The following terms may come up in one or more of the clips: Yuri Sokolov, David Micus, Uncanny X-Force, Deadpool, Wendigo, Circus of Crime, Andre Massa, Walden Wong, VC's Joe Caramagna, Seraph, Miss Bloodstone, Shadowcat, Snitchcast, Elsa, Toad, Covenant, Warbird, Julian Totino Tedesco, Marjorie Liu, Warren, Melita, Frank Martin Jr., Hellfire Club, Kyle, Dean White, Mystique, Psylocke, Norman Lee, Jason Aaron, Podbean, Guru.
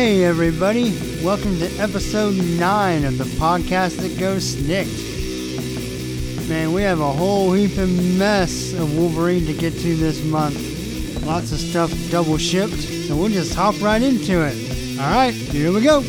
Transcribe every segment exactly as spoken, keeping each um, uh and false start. Hey everybody, welcome to episode nine of the podcast that goes Snicked. Man, we have a whole heap of mess of Wolverine to get to this month. Lots of stuff double shipped, so we'll just hop right into it. Alright, here we go.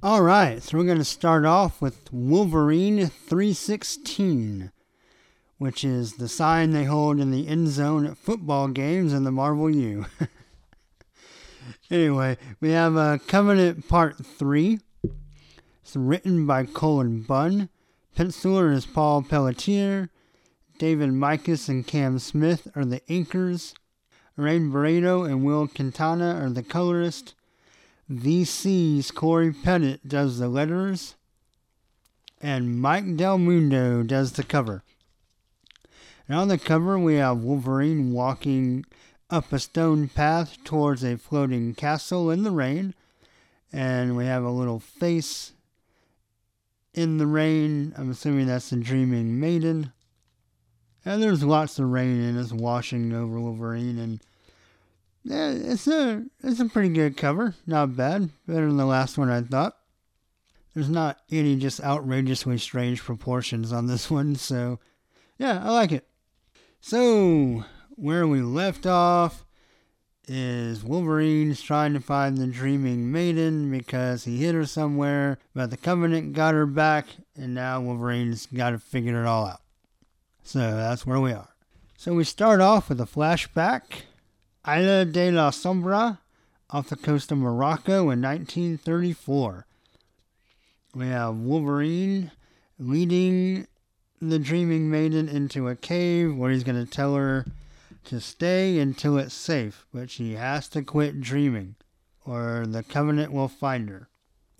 Alright, so we're going to start off with Wolverine three sixteen, which is the sign they hold in the end zone at football games in the Marvel U. Anyway, we have uh, Covenant Part three. It's written by Colin Bunn. Penciler is Paul Pelletier. David Micus and Cam Smith are the inkers. Rain Barreto and Will Quintana are the colorists. V C's Corey Pettit does the letters, and Mike Del Mundo does the cover. And on the cover, we have Wolverine walking up a stone path towards a floating castle in the rain, and we have a little face in the rain. I'm assuming that's the Dreaming Maiden. And there's lots of rain, and it's washing over Wolverine, and Yeah, it's a it's a pretty good cover. Not bad. Better than the last one, I thought. There's not any just outrageously strange proportions on this one, so yeah, I like it. So, where we left off is Wolverine's trying to find the Dreaming Maiden because he hit her somewhere, but the Covenant got her back, and now Wolverine's got to figure it all out. So, that's where we are. So, we start off with a flashback. Isla de la Sombra, off the coast of Morocco in nineteen thirty-four. We have Wolverine leading the Dreaming Maiden into a cave where he's going to tell her to stay until it's safe, but she has to quit dreaming or the Covenant will find her.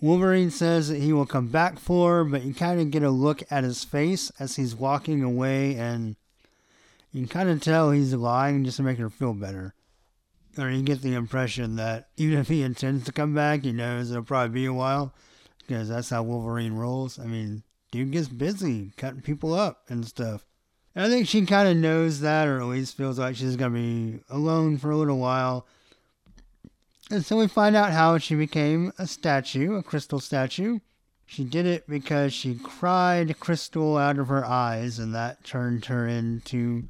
Wolverine says that he will come back for her, but you kind of get a look at his face as he's walking away, and you can kind of tell he's lying just to make her feel better. Or you get the impression that even if he intends to come back, he knows it'll probably be a while. Because that's how Wolverine rolls. I mean, dude gets busy cutting people up and stuff. And I think she kind of knows that, or at least feels like she's going to be alone for a little while. And so we find out how she became a statue, a crystal statue. She did it because she cried crystal out of her eyes, and that turned her into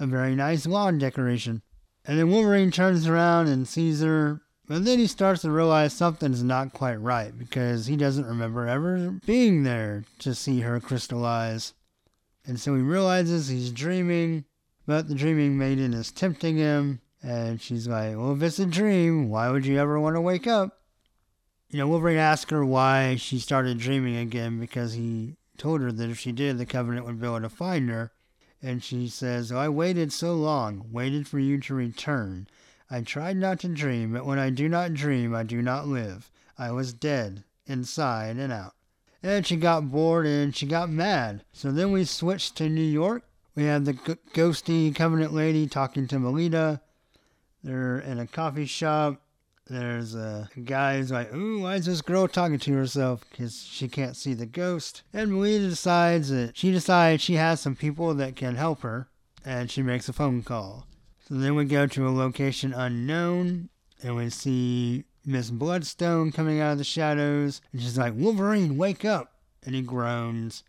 a very nice lawn decoration. And then Wolverine turns around and sees her, but then he starts to realize something's not quite right because he doesn't remember ever being there to see her crystallize. And so he realizes he's dreaming, but the Dreaming Maiden is tempting him, and she's like, well, if it's a dream, why would you ever want to wake up? You know, Wolverine asks her why she started dreaming again because he told her that if she did, the Covenant would be able to find her. And she says, oh, I waited so long, waited for you to return. I tried not to dream, but when I do not dream, I do not live. I was dead, inside and out. And she got bored and she got mad. So then we switched to New York. We have the g- ghosty Covenant lady talking to Melita. They're in a coffee shop. There's a guy who's like, ooh, why is this girl talking to herself? Because she can't see the ghost. And Melita decides that she decides she has some people that can help her. And she makes a phone call. So then we go to a location unknown. And we see Miss Bloodstone coming out of the shadows. And she's like, Wolverine, wake up. And he groans.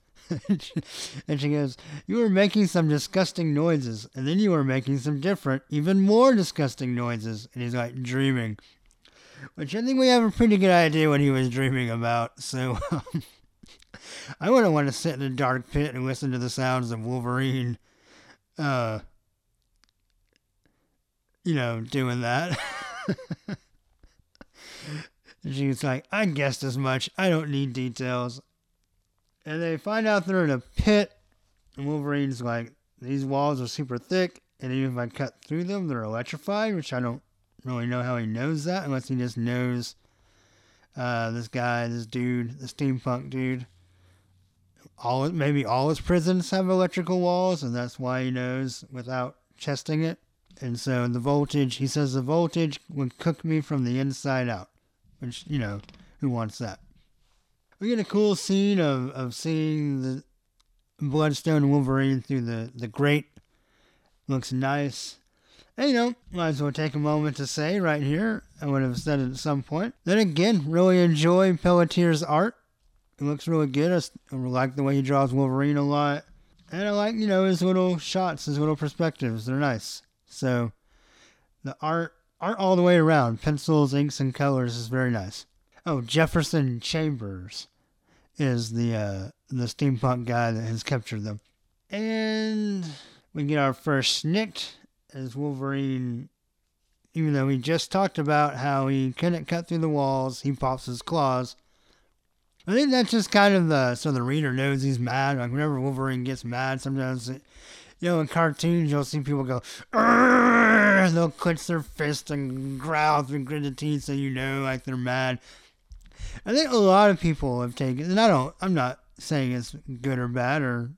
And she goes, "You were making some disgusting noises, and then you were making some different, even more disgusting noises." And he's like, "Dreaming." Which I think we have a pretty good idea what he was dreaming about, so um, I wouldn't want to sit in a dark pit and listen to the sounds of Wolverine, uh, you know, doing that. She's like, "I guessed as much. I don't need details." And they find out they're in a pit, and Wolverine's like, "These walls are super thick, and even if I cut through them, they're electrified," which I don't really know how he knows that, unless he just knows uh, this guy, this dude, the steampunk dude. All Maybe all his prisons have electrical walls, and that's why he knows without testing it. And so the voltage, he says, "The voltage would cook me from the inside out," which, you know, who wants that? We get a cool scene of, of seeing the Bloodstone Wolverine through the, the grate. Looks nice. And, you know, might as well take a moment to say right here, I would have said it at some point. Then again, really enjoy Pelletier's art. It looks really good. I like the way he draws Wolverine a lot. And I like, you know, his little shots, his little perspectives. They're nice. So, the art, art all the way around. Pencils, inks, and colors is very nice. Oh, Jefferson Chambers is the uh, the steampunk guy that has captured them. And we get our first snicked as Wolverine, even though we just talked about how he couldn't cut through the walls, he pops his claws. I think that's just kind of the, so the reader knows he's mad. Like whenever Wolverine gets mad, sometimes, it, you know, in cartoons, you'll see people go, "Arr!" They'll clench their fist and growl through gritted teeth so you know, like, they're mad. I think a lot of people have taken, and I don't, I'm not saying it's good or bad, or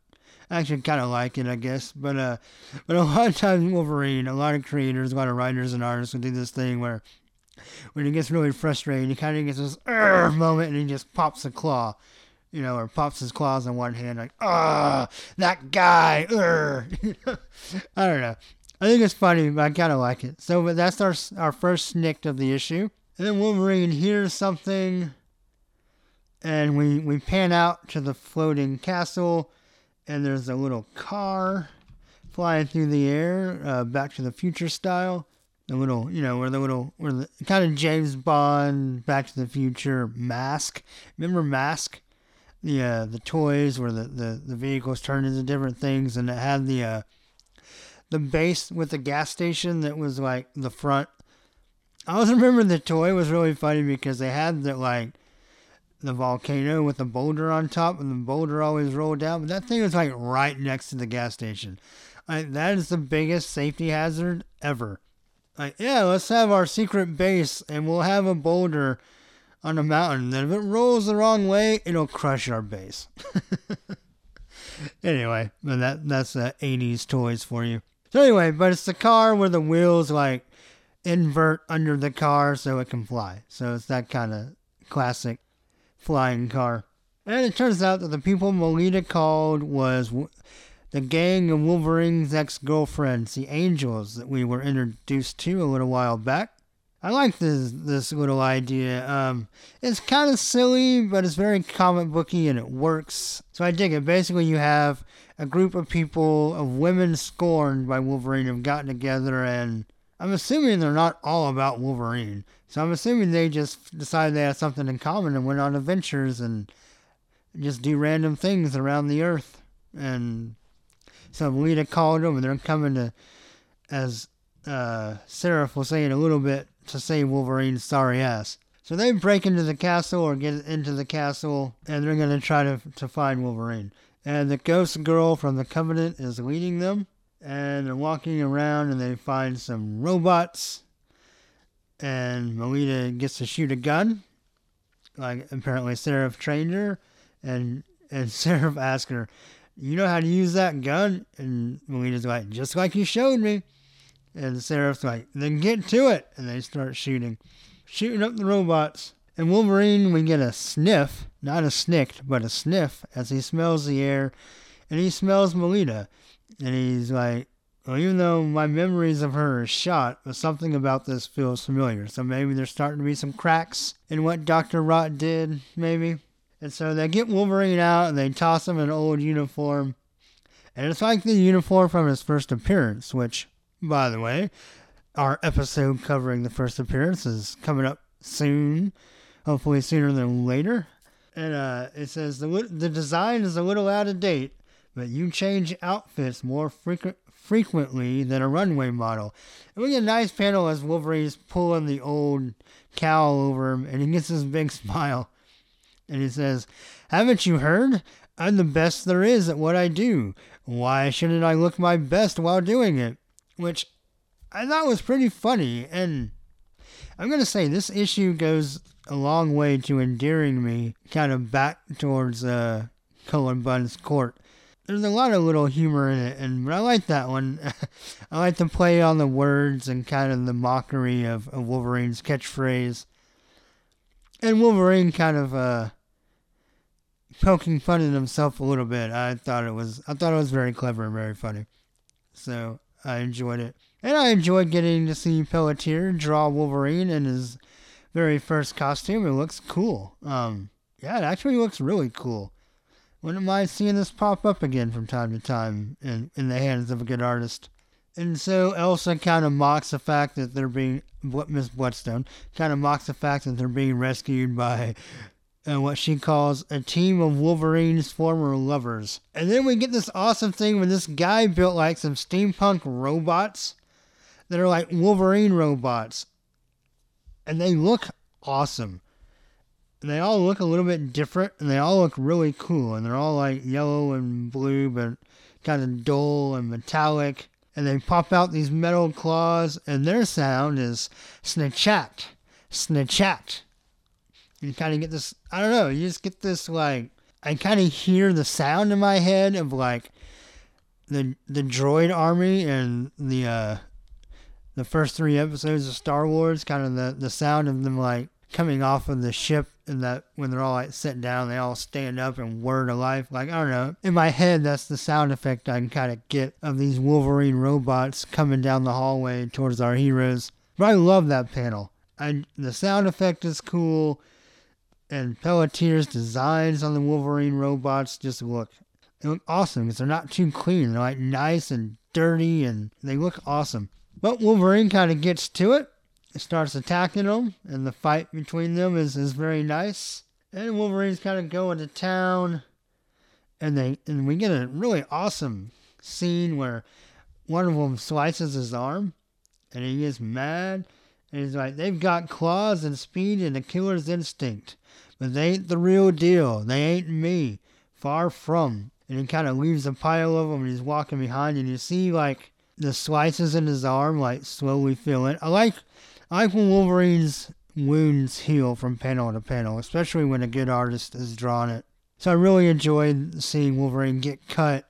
I actually kind of like it, I guess, but uh, but a lot of times Wolverine, a lot of creators, a lot of writers and artists will do this thing where when he gets really frustrated, he kind of gets this "Argh!" moment, and he just pops a claw, you know, or pops his claws on one hand, like, "Ah, that guy, Argh!" I don't know. I think it's funny, but I kind of like it. So, but that's our our first snick of the issue. And then Wolverine hears something, and we, we pan out to the floating castle, and there's a little car flying through the air, uh, Back to the Future style. The little, you know, where the little, where the kind of James Bond, Back to the Future mask. Remember Mask? The uh, the toys where the, the, the vehicles turned into different things, and it had the uh, the base with the gas station that was like the front. I always remember the toy was really funny because they had the, like, the volcano with the boulder on top, and the boulder always rolled down. But that thing was, like, right next to the gas station. Like, that is the biggest safety hazard ever. Like, yeah, let's have our secret base, and we'll have a boulder on a mountain. Then if it rolls the wrong way, it'll crush our base. Anyway, but that that's the eighties toys for you. So anyway, but it's the car where the wheels, like, invert under the car so it can fly. So it's that kind of classic flying car. And it turns out that the people Melita called was the gang of Wolverine's ex-girlfriends, the Angels, that we were introduced to a little while back. I like this this little idea. Um, it's kind of silly, but it's very comic booky and it works. So I dig it. Basically, you have a group of people, of women scorned by Wolverine, have gotten together, and I'm assuming they're not all about Wolverine. So I'm assuming they just decided they had something in common and went on adventures and just do random things around the earth. And so Melita called them, and they're coming to, as uh, Seraph will say in a little bit, to save Wolverine's sorry ass. So they break into the castle or get into the castle, and they're going to try to to find Wolverine. And the ghost girl from the Covenant is leading them. And they're walking around, and they find some robots, and Melita gets to shoot a gun. Like, apparently Seraph trained her, and and Seraph asks her, "You know how to use that gun?" And Melita's like, "Just like you showed me." And Seraph's like, "Then get to it." And they start shooting, shooting up the robots. And Wolverine, we get a sniff, not a snicked, but a sniff, as he smells the air, and he smells Melita. And he's like, "Well, even though my memories of her are shot, but something about this feels familiar." So maybe there's starting to be some cracks in what Doctor Rot did, maybe. And so they get Wolverine out and they toss him an old uniform. And it's like the uniform from his first appearance, which, by the way, our episode covering the first appearance is coming up soon. Hopefully sooner than later. And uh, it says, the the design is a little out of date, but you change outfits more frequent, frequently than a runway model. And we get a nice panel as Wolverine's pulling the old cowl over him, and he gets this big smile. And he says, haven't you heard? I'm the best there is at what I do. Why shouldn't I look my best while doing it? Which I thought was pretty funny. And I'm going to say this issue goes a long way to endearing me kind of back towards uh, Cullen Bunn's Court. There's a lot of little humor in it, and but I like that one. I like the play on the words and kind of the mockery of, of Wolverine's catchphrase. And Wolverine kind of uh, poking fun at himself a little bit. I thought it was I thought it was very clever and very funny. So I enjoyed it. And I enjoyed getting to see Pelletier draw Wolverine in his very first costume. It looks cool. Um, yeah, it actually looks really cool. Wouldn't mind seeing this pop up again from time to time in, in the hands of a good artist. And so Elsa kind of mocks the fact that they're being, Miss Bloodstone, kind of mocks the fact that they're being rescued by uh, what she calls a team of Wolverine's former lovers. And then we get this awesome thing where this guy built like some steampunk robots that are like Wolverine robots. And they look awesome. And they all look a little bit different, and they all look really cool. And they're all like yellow and blue, but kind of dull and metallic. And they pop out these metal claws, and their sound is snitchat, snitchat. You kind of get this, I don't know, you just get this, like, I kind of hear the sound in my head of, like, the the droid army and the uh, the first three episodes of Star Wars, kind of the, the sound of them, like, coming off of the ship, and that when they're all, like, sitting down, they all stand up and word of life. Like, I don't know. In my head, that's the sound effect I can kind of get of these Wolverine robots coming down the hallway towards our heroes. But I love that panel. I, the sound effect is cool, and Pelletier's designs on the Wolverine robots just look, they look awesome because they're not too clean. They're, like, nice and dirty, and they look awesome. But Wolverine kind of gets to it. It starts attacking them, and the fight between them is, is very nice. And Wolverine's kind of going to town, and they and we get a really awesome scene where one of them slices his arm, and he gets mad, and he's like, they've got claws and speed and a killer's instinct, but they ain't the real deal. They ain't me. Far from. And he kind of leaves a pile of them, and he's walking behind, and you see, like, the slices in his arm, like, slowly filling. I like... I like when Wolverine's wounds heal from panel to panel, especially when a good artist has drawn it. So I really enjoyed seeing Wolverine get cut,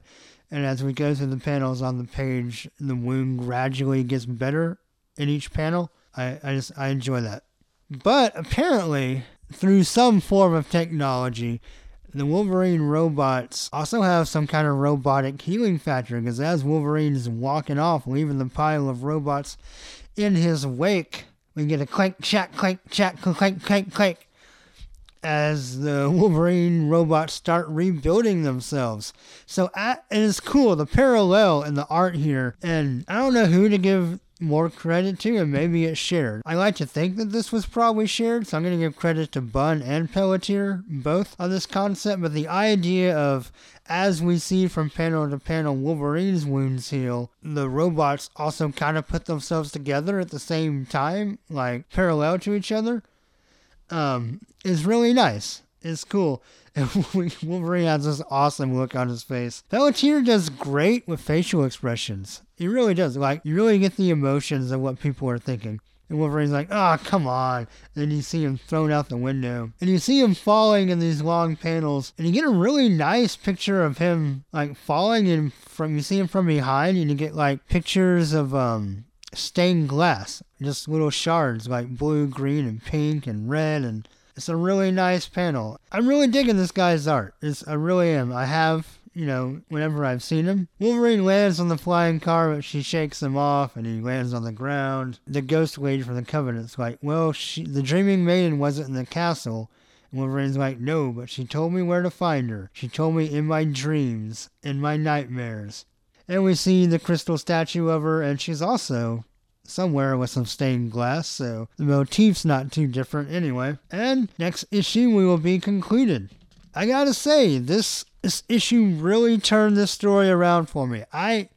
and as we go through the panels on the page, the wound gradually gets better in each panel. I, I just, I enjoy that. But apparently, through some form of technology, the Wolverine robots also have some kind of robotic healing factor, because as Wolverine's walking off, leaving the pile of robots in his wake, we get a clank, shack, clank, shack, clank, clank, clank, as the Wolverine robots start rebuilding themselves. So I, it is cool, the parallel in the art here, and I don't know who to give more credit to, and maybe it's shared. I like to think that this was probably shared, so I'm going to give credit to Bunn and Pelletier, both on this concept, but the idea of, as we see from panel to panel, Wolverine's wounds heal, the robots also kind of put themselves together at the same time, like, parallel to each other, um, is really nice. It's cool. And Wolverine has this awesome look on his face. Pelletier does great with facial expressions. He really does. Like, you really get the emotions of what people are thinking. And Wolverine's like, ah, oh, come on. And then you see him thrown out the window. And you see him falling in these long panels. And you get a really nice picture of him, like, falling. And from, you see him from behind, and you get, like, pictures of um stained glass. Just little shards, like blue, green, and pink, and red, and... it's a really nice panel. I'm really digging this guy's art. It's, I really am. I have, you know, whenever I've seen him. Wolverine lands on the flying car, but she shakes him off, and he lands on the ground. The ghost lady from the Covenant's like, well, she, the Dreaming Maiden wasn't in the castle, And Wolverine's like, no, but she told me where to find her. She told me in my dreams, in my nightmares. And we see the crystal statue of her, and she's also somewhere with some stained glass, so the motif's not too different anyway. And next issue we will be concluded. I gotta say, this, this issue really turned this story around for me. I...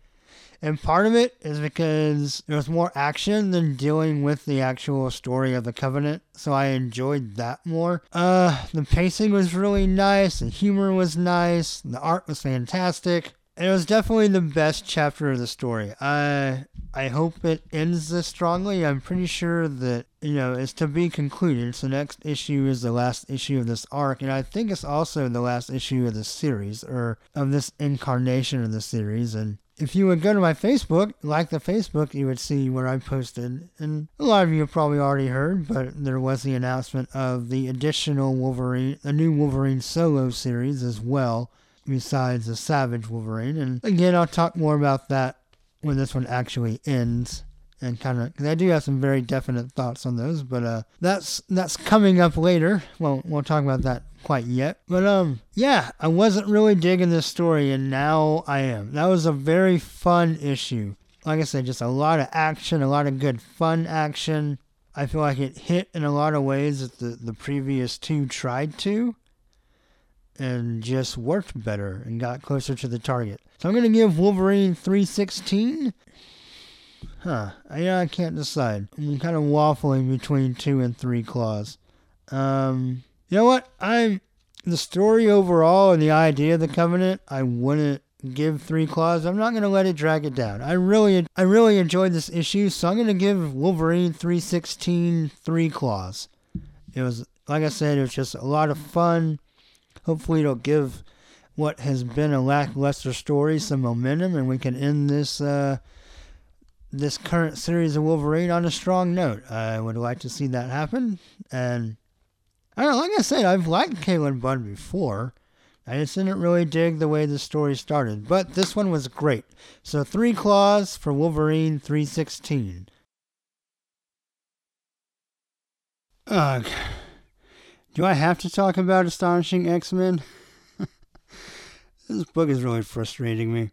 And part of it is because there was more action than dealing with the actual story of the Covenant, so I enjoyed that more. Uh, the pacing was really nice, the humor was nice, the art was fantastic. It was definitely the best chapter of the story. I I hope it ends this strongly. I'm pretty sure that, you know, it's to be concluded. So next issue is the last issue of this arc, and I think it's also the last issue of the series, or of this incarnation of the series. And if you would go to my Facebook, like the Facebook, you would see what I posted. And a lot of you have probably already heard, but there was the announcement of the additional Wolverine, the new Wolverine solo series as well, besides the Savage Wolverine. And again, I'll talk more about that when this one actually ends. And kind of, because I do have some very definite thoughts on those, but uh, that's that's coming up later. Well, we'll talk about that quite yet. But um, yeah, I wasn't really digging this story, and now I am. That was a very fun issue. Like I said, just a lot of action, a lot of good fun action. I feel like it hit in a lot of ways that the, the previous two tried to, and just worked better and got closer to the target. So I'm going to give Wolverine three sixteen. Huh. Yeah, I can't decide. I'm kind of waffling between two and three claws. Um, you know what? I'm the story overall and the idea of the Covenant, I wouldn't give three claws. I'm not going to let it drag it down. I really, I really enjoyed this issue, so I'm going to give Wolverine three sixteen three claws. It was, like I said, it was just a lot of fun. Hopefully it'll give what has been a lackluster story some momentum, and we can end this, uh, this current series of Wolverine on a strong note. I would like to see that happen. And I don't know, like I said, I've liked Kaelin Bunn before. I just didn't really dig the way the story started, but this one was great. So three claws for Wolverine three sixteen. Ugh. Do I have to talk about Astonishing X-Men? This book is really frustrating me.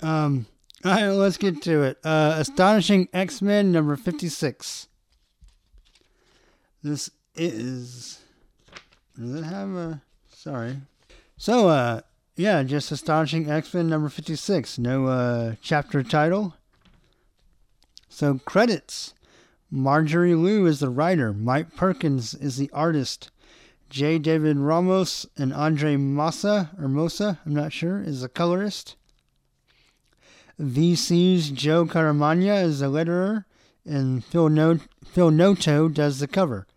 Um... All right, let's get to it. Uh, Astonishing X-Men number fifty-six. This is... Does it have a... Sorry. So, uh, yeah, just Astonishing X-Men number fifty-six. No uh, chapter title. So, credits. Marjorie Liu is the writer. Mike Perkins is the artist. J. David Ramos and Andre Massa, or Mosa, I'm not sure, is the colorist. V C's Joe Caramagna is the letterer, and Phil, no- Phil Noto does the cover.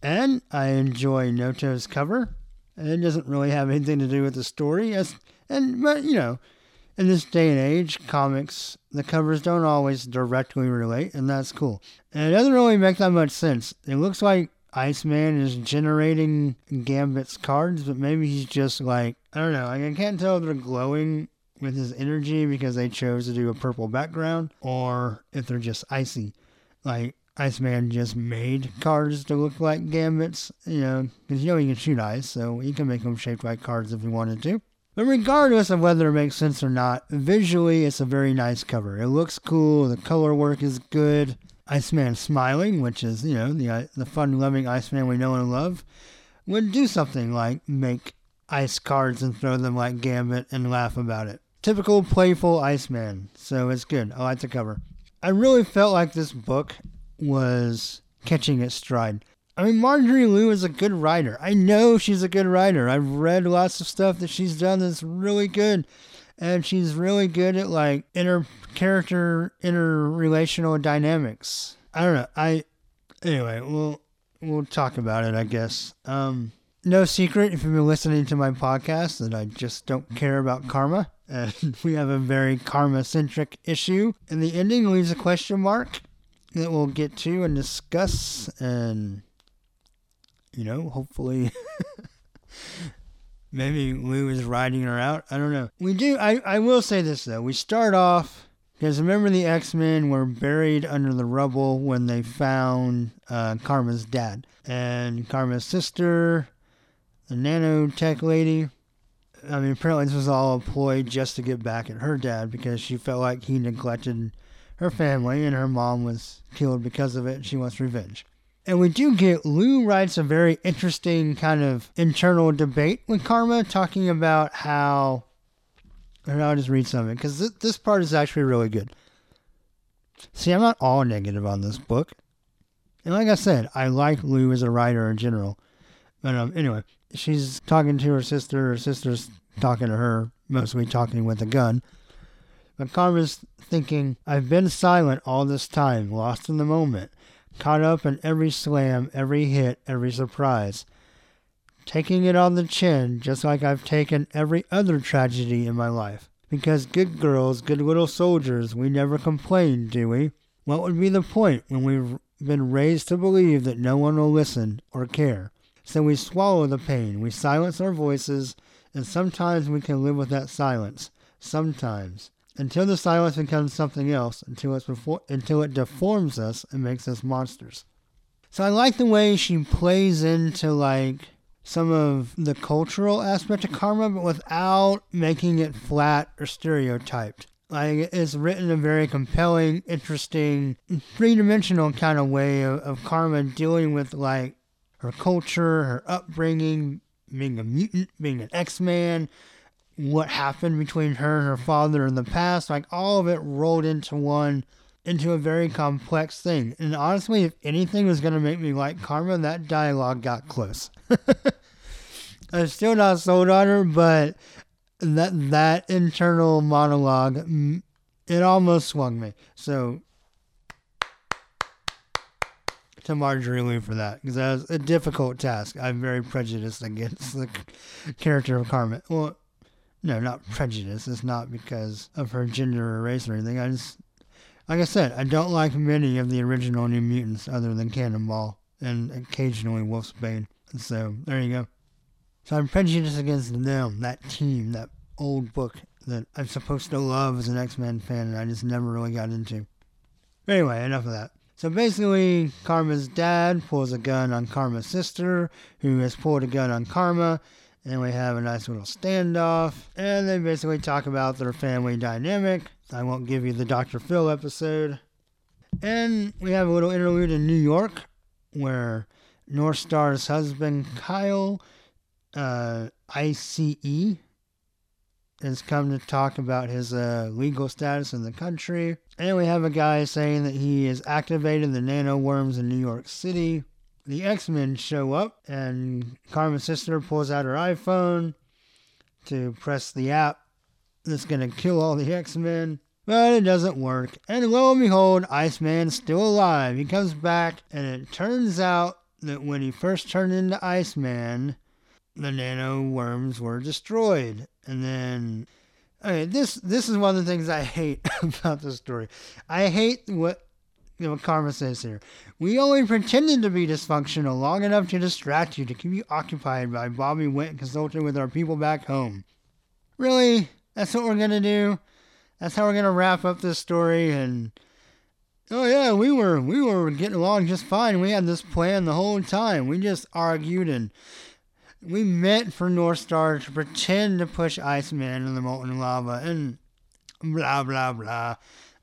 And I enjoy Noto's cover. It doesn't really have anything to do with the story. As, and But, you know, in this day and age, comics, the covers don't always directly relate, and that's cool. And it doesn't really make that much sense. It looks like Iceman is generating Gambit's cards, but maybe he's just like, I don't know, I can't tell if they're glowing with his energy because they chose to do a purple background, or if they're just icy. Like, Iceman just made cards to look like Gambits, you know, because you know he can shoot ice, so he can make them shaped like cards if he wanted to. But regardless of whether it makes sense or not, visually it's a very nice cover. It looks cool, the color work is good. Iceman smiling, which is, you know, the, the fun-loving Iceman we know and love, would do something like make ice cards and throw them like Gambit and laugh about it. Typical playful Iceman, so it's good. I like the cover. I really felt like this book was catching its stride. I mean, Marjorie Liu is a good writer. I know she's a good writer. I've read lots of stuff that she's done that's really good. And she's really good at, like, inter-character, inter-relational dynamics. I don't know. I... Anyway, we'll, we'll talk about it, I guess. Um... No secret, if you've been listening to my podcast, that I just don't care about karma, and we have a very karma-centric issue, and the ending leaves a question mark that we'll get to and discuss, and, you know, hopefully, maybe Lou is riding her out, I don't know. We do, I, I will say this, though, we start off, because remember the X-Men were buried under the rubble when they found uh, Karma's dad, and Karma's sister... the nanotech lady. I mean, apparently this was all a ploy just to get back at her dad because she felt like he neglected her family and her mom was killed because of it. She wants revenge. And we do get Liu writes a very interesting kind of internal debate with Karma, talking about how... And I'll just read some of it, because th- this part is actually really good. See, I'm not all negative on this book. And like I said, I like Liu as a writer in general. But um, anyway, she's talking to her sister. Her sister's talking to her, mostly talking with a gun. But Karma's thinking, I've been silent all this time, lost in the moment. Caught up in every slam, every hit, every surprise. Taking it on the chin, just like I've taken every other tragedy in my life. Because good girls, good little soldiers, we never complain, do we? What would be the point when we've been raised to believe that no one will listen or care? So we swallow the pain, we silence our voices, and sometimes we can live with that silence. Sometimes. Until the silence becomes something else, until, it's before, until it deforms us and makes us monsters. So I like the way she plays into, like, some of the cultural aspect of Karma, but without making it flat or stereotyped. Like, it's written in a very compelling, interesting, three-dimensional kind of way of, of Karma dealing with, like, her culture, her upbringing, being a mutant, being an X-Man, what happened between her and her father in the past, like all of it rolled into one, into a very complex thing. And honestly, if anything was going to make me like Karma, that dialogue got close. I'm still not sold on her, but that that internal monologue, it almost swung me. So, to Marjorie Liu for that, because that was a difficult task. I'm very prejudiced against the character of Karma. Well, no, not prejudice. It's not because of her gender or race or anything. I just, like I said, I don't like many of the original New Mutants other than Cannonball and occasionally Wolf's Bane. So, there you go. So I'm prejudiced against them, that team, that old book that I'm supposed to love as an X-Men fan and I just never really got into. Anyway, enough of that. So basically, Karma's dad pulls a gun on Karma's sister, who has pulled a gun on Karma. And we have a nice little standoff. And they basically talk about their family dynamic. I won't give you the Doctor Phil episode. And we have a little interlude in New York where Northstar's husband, Kyle, uh, I C E, has come to talk about his uh, legal status in the country. And we have a guy saying that he has activated the nanoworms in New York City. The X-Men show up, and Karma's sister pulls out her iPhone to press the app that's going to kill all the X-Men, but it doesn't work. And lo and behold, Iceman's still alive. He comes back, and it turns out that when he first turned into Iceman, the nanoworms were destroyed. And then, okay, this this is one of the things I hate about this story. I hate what... You know what Karma says here. We only pretended to be dysfunctional long enough to distract you, to keep you occupied by Bobby went and consulted with our people back home. Really? That's what we're going to do? That's how we're going to wrap up this story? And, oh yeah, we were, we were getting along just fine. We had this plan the whole time. We just argued and we meant for Northstar to pretend to push Iceman into the molten lava and blah, blah, blah.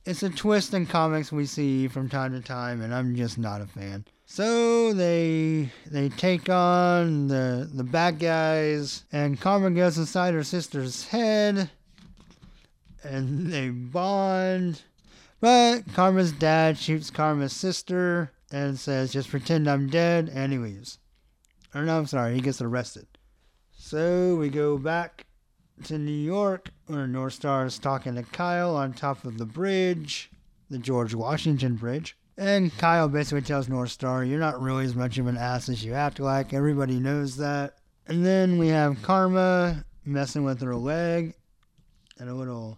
It's a twist in comics we see from time to time, and I'm just not a fan. So they they take on the, the bad guys, and Karma goes inside her sister's head, and they bond. But Karma's dad shoots Karma's sister and says, just pretend I'm dead, and he leaves. Or no, I'm sorry, he gets arrested. So we go back to New York, where Northstar is talking to Kyle on top of the bridge, the George Washington Bridge. And Kyle basically tells Northstar, you're not really as much of an ass as you act like. Everybody knows that. And then we have Karma messing with her leg at a little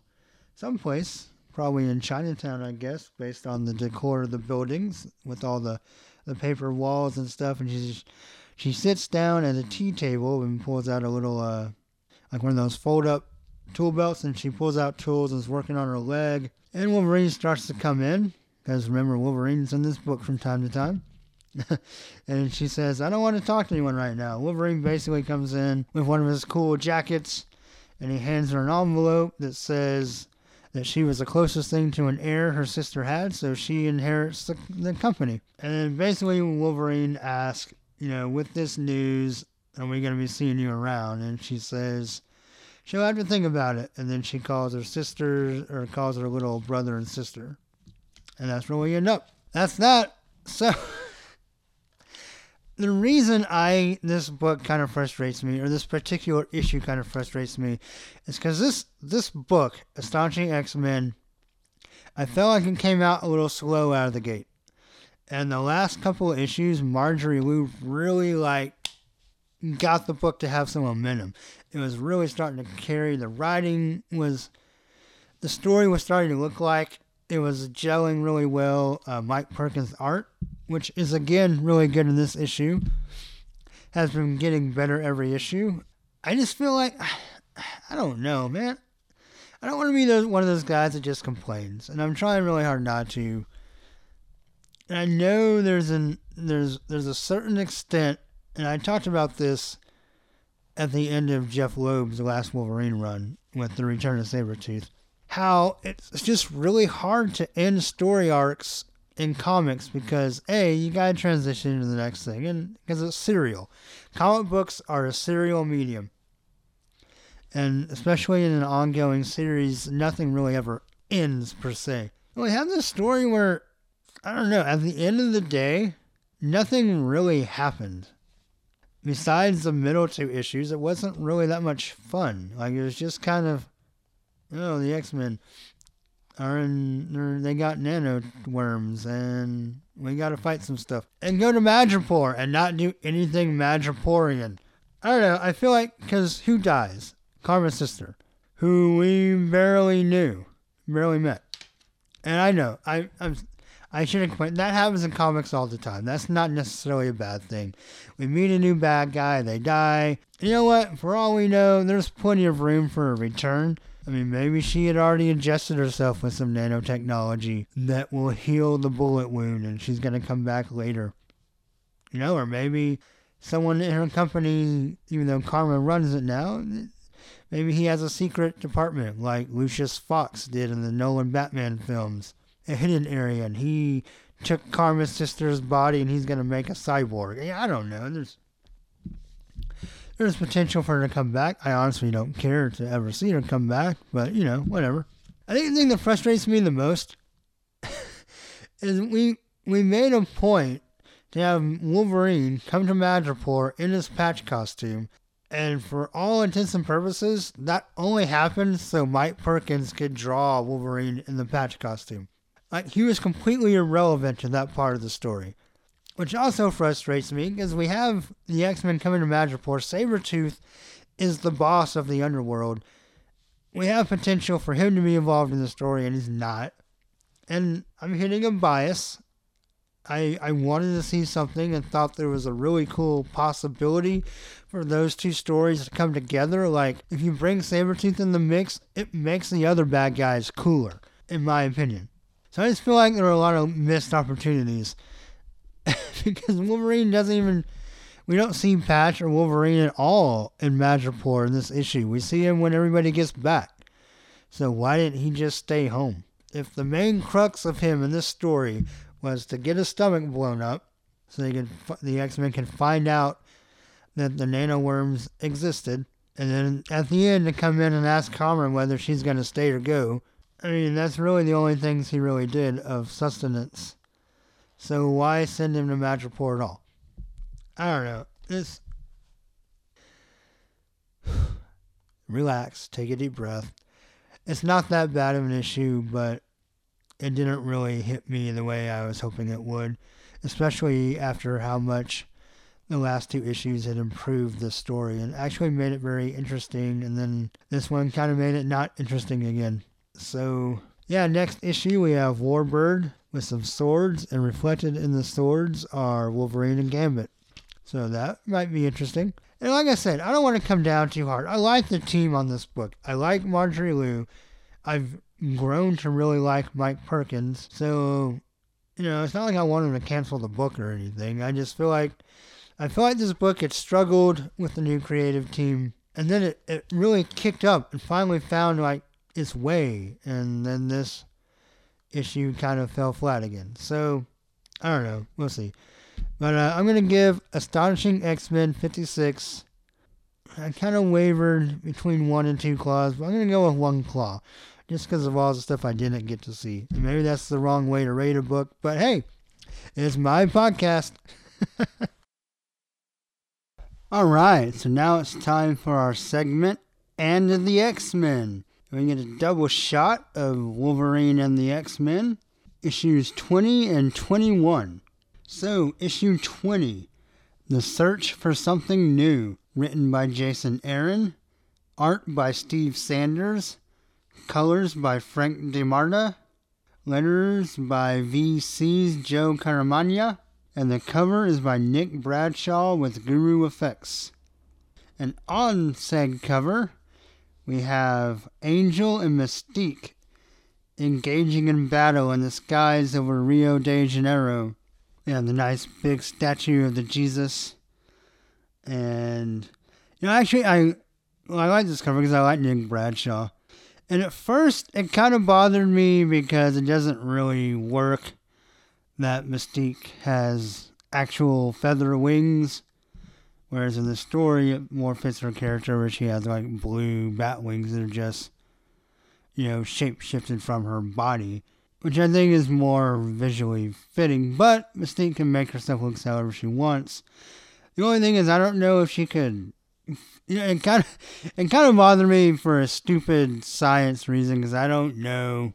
someplace, probably in Chinatown, I guess, based on the decor of the buildings with all the, the paper walls and stuff. And she's, she sits down at a tea table and pulls out a little... uh. like one of those fold-up tool belts, and she pulls out tools and is working on her leg. And Wolverine starts to come in, because remember, Wolverine's in this book from time to time. And she says, I don't want to talk to anyone right now. Wolverine basically comes in with one of his cool jackets, and he hands her an envelope that says that she was the closest thing to an heir her sister had, so she inherits the, the company. And then basically Wolverine asks, you know, with this news, are we going to be seeing you around? And she says she'll have to think about it. And then she calls her sister, or calls her little brother and sister. And that's where we end up. That's that. So the reason I, this book kind of frustrates me, or this particular issue kind of frustrates me, is because this, this book, Astonishing X-Men, I felt like it came out a little slow out of the gate. And the last couple of issues, Marjorie Liu really, like, got the book to have some momentum. It was really starting to carry. The writing was, the story was starting to look like it was gelling really well. Uh, Mike Perkins' art, which is, again, really good in this issue, has been getting better every issue. I just feel like, I don't know, man. I don't want to be those, one of those guys that just complains. And I'm trying really hard not to. And I know there's an there's there's a certain extent, and I talked about this at the end of Jeff Loeb's last Wolverine run with The Return of Sabretooth, how it's just really hard to end story arcs in comics because, A, you got to transition to the next thing, and because it's serial. Comic books are a serial medium. And especially in an ongoing series, nothing really ever ends, per se. And we have this story where, I don't know, at the end of the day, nothing really happened. Besides the middle two issues, it wasn't really that much fun. Like, it was just kind of, oh, the X-Men are in, or they got nano worms, and we got to fight some stuff. And go to Madripoor and not do anything Madripoorian. I don't know, I feel like, because who dies? Karma's sister, who we barely knew, barely met. And I know, I, I'm... I should explain, that happens in comics all the time. That's not necessarily a bad thing. We meet a new bad guy, they die. You know what? For all we know, there's plenty of room for a return. I mean, maybe she had already ingested herself with some nanotechnology that will heal the bullet wound, and she's going to come back later. You know, or maybe someone in her company, even though Karma runs it now, maybe he has a secret department like Lucius Fox did in the Nolan Batman films. A hidden area, and he took Karma's sister's body, and he's going to make a cyborg. I don't know. There's there's potential for her to come back. I honestly don't care to ever see her come back, but, you know, whatever. I think the thing that frustrates me the most is we we made a point to have Wolverine come to Madripoor in his patch costume, and for all intents and purposes, that only happened so Mike Perkins could draw Wolverine in the patch costume. Like, he was completely irrelevant to that part of the story. Which also frustrates me, because we have the X-Men coming to Madripoor. Sabretooth is the boss of the underworld. We have potential for him to be involved in the story, and he's not. And I'm hitting a bias. I I wanted to see something and thought there was a really cool possibility for those two stories to come together. Like, if you bring Sabretooth in the mix, it makes the other bad guys cooler, in my opinion. So I just feel like there are a lot of missed opportunities because Wolverine doesn't even, we don't see Patch or Wolverine at all in Madripoor in this issue. We see him when everybody gets back. So why didn't he just stay home? If the main crux of him in this story was to get his stomach blown up so they could, the X-Men can find out that the nanoworms existed, and then at the end to come in and ask Carmen whether she's going to stay or go, I mean, that's really the only things he really did of sustenance. So why send him to Madripoor at all? I don't know. This. Relax. Take a deep breath. It's not that bad of an issue, but it didn't really hit me the way I was hoping it would. Especially after how much the last two issues had improved the story and actually made it very interesting. And then this one kind of made it not interesting again. So, yeah, next issue we have Warbird with some swords, and reflected in the swords are Wolverine and Gambit. So that might be interesting. And like I said, I don't want to come down too hard. I like the team on this book. I like Marjorie Liu. I've grown to really like Mike Perkins. So you know, it's not like I want them to cancel the book or anything. I just feel like, I feel like this book had struggled with the new creative team, and then it, it really kicked up and finally found like its way, and then this issue kind of fell flat again. So, I don't know. We'll see. But uh, I'm going to give Astonishing X-Men fifty-six. I kind of wavered between one and two claws, but I'm going to go with one claw, just because of all the stuff I didn't get to see. And maybe that's the wrong way to rate a book, but hey, it's my podcast. All right, so now it's time for our segment, And the X-Men. We get a double shot of Wolverine and the X-Men, issues twenty and twenty-one. So, issue twenty, The Search for Something New, written by Jason Aaron, art by Steve Sanders, colors by Frank DiMarta, letters by V C's Joe Caramagna, and the cover is by Nick Bradshaw with Guru Effects. And on said cover, we have Angel and Mystique engaging in battle in the skies over Rio de Janeiro. Yeah, the nice big statue of the Jesus. And, you know, actually, I, well, I like this cover because I like Nick Bradshaw. And at first, it kind of bothered me because it doesn't really work that Mystique has actual feather wings, whereas in the story, it more fits her character where she has, like, blue bat wings that are just, you know, shape-shifted from her body, which I think is more visually fitting. But Mystique can make herself look however she wants. The only thing is, I don't know if she could. You know, it kind of it kind of bothered me for a stupid science reason, because I don't know.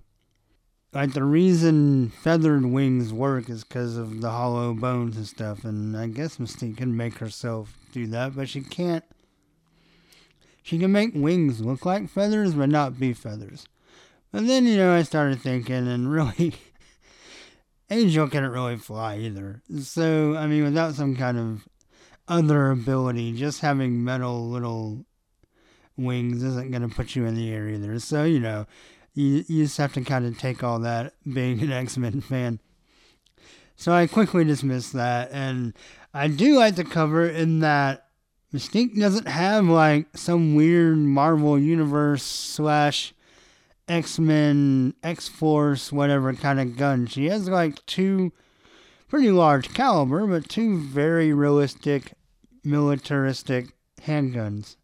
Like, the reason feathered wings work is because of the hollow bones and stuff, and I guess Mystique can make herself do that, but she can't. She can make wings look like feathers, but not be feathers. But then, you know, I started thinking, and really, Angel couldn't really fly either. So, I mean, without some kind of other ability, just having metal little wings isn't going to put you in the air either. So, you know, you, you just have to kind of take all that being an X-Men fan. So I quickly dismissed that, and I do like the cover in that Mystique doesn't have, like, some weird Marvel Universe slash X-Men, X-Force, whatever kind of gun. She has, like, two pretty large caliber, but two very realistic, militaristic handguns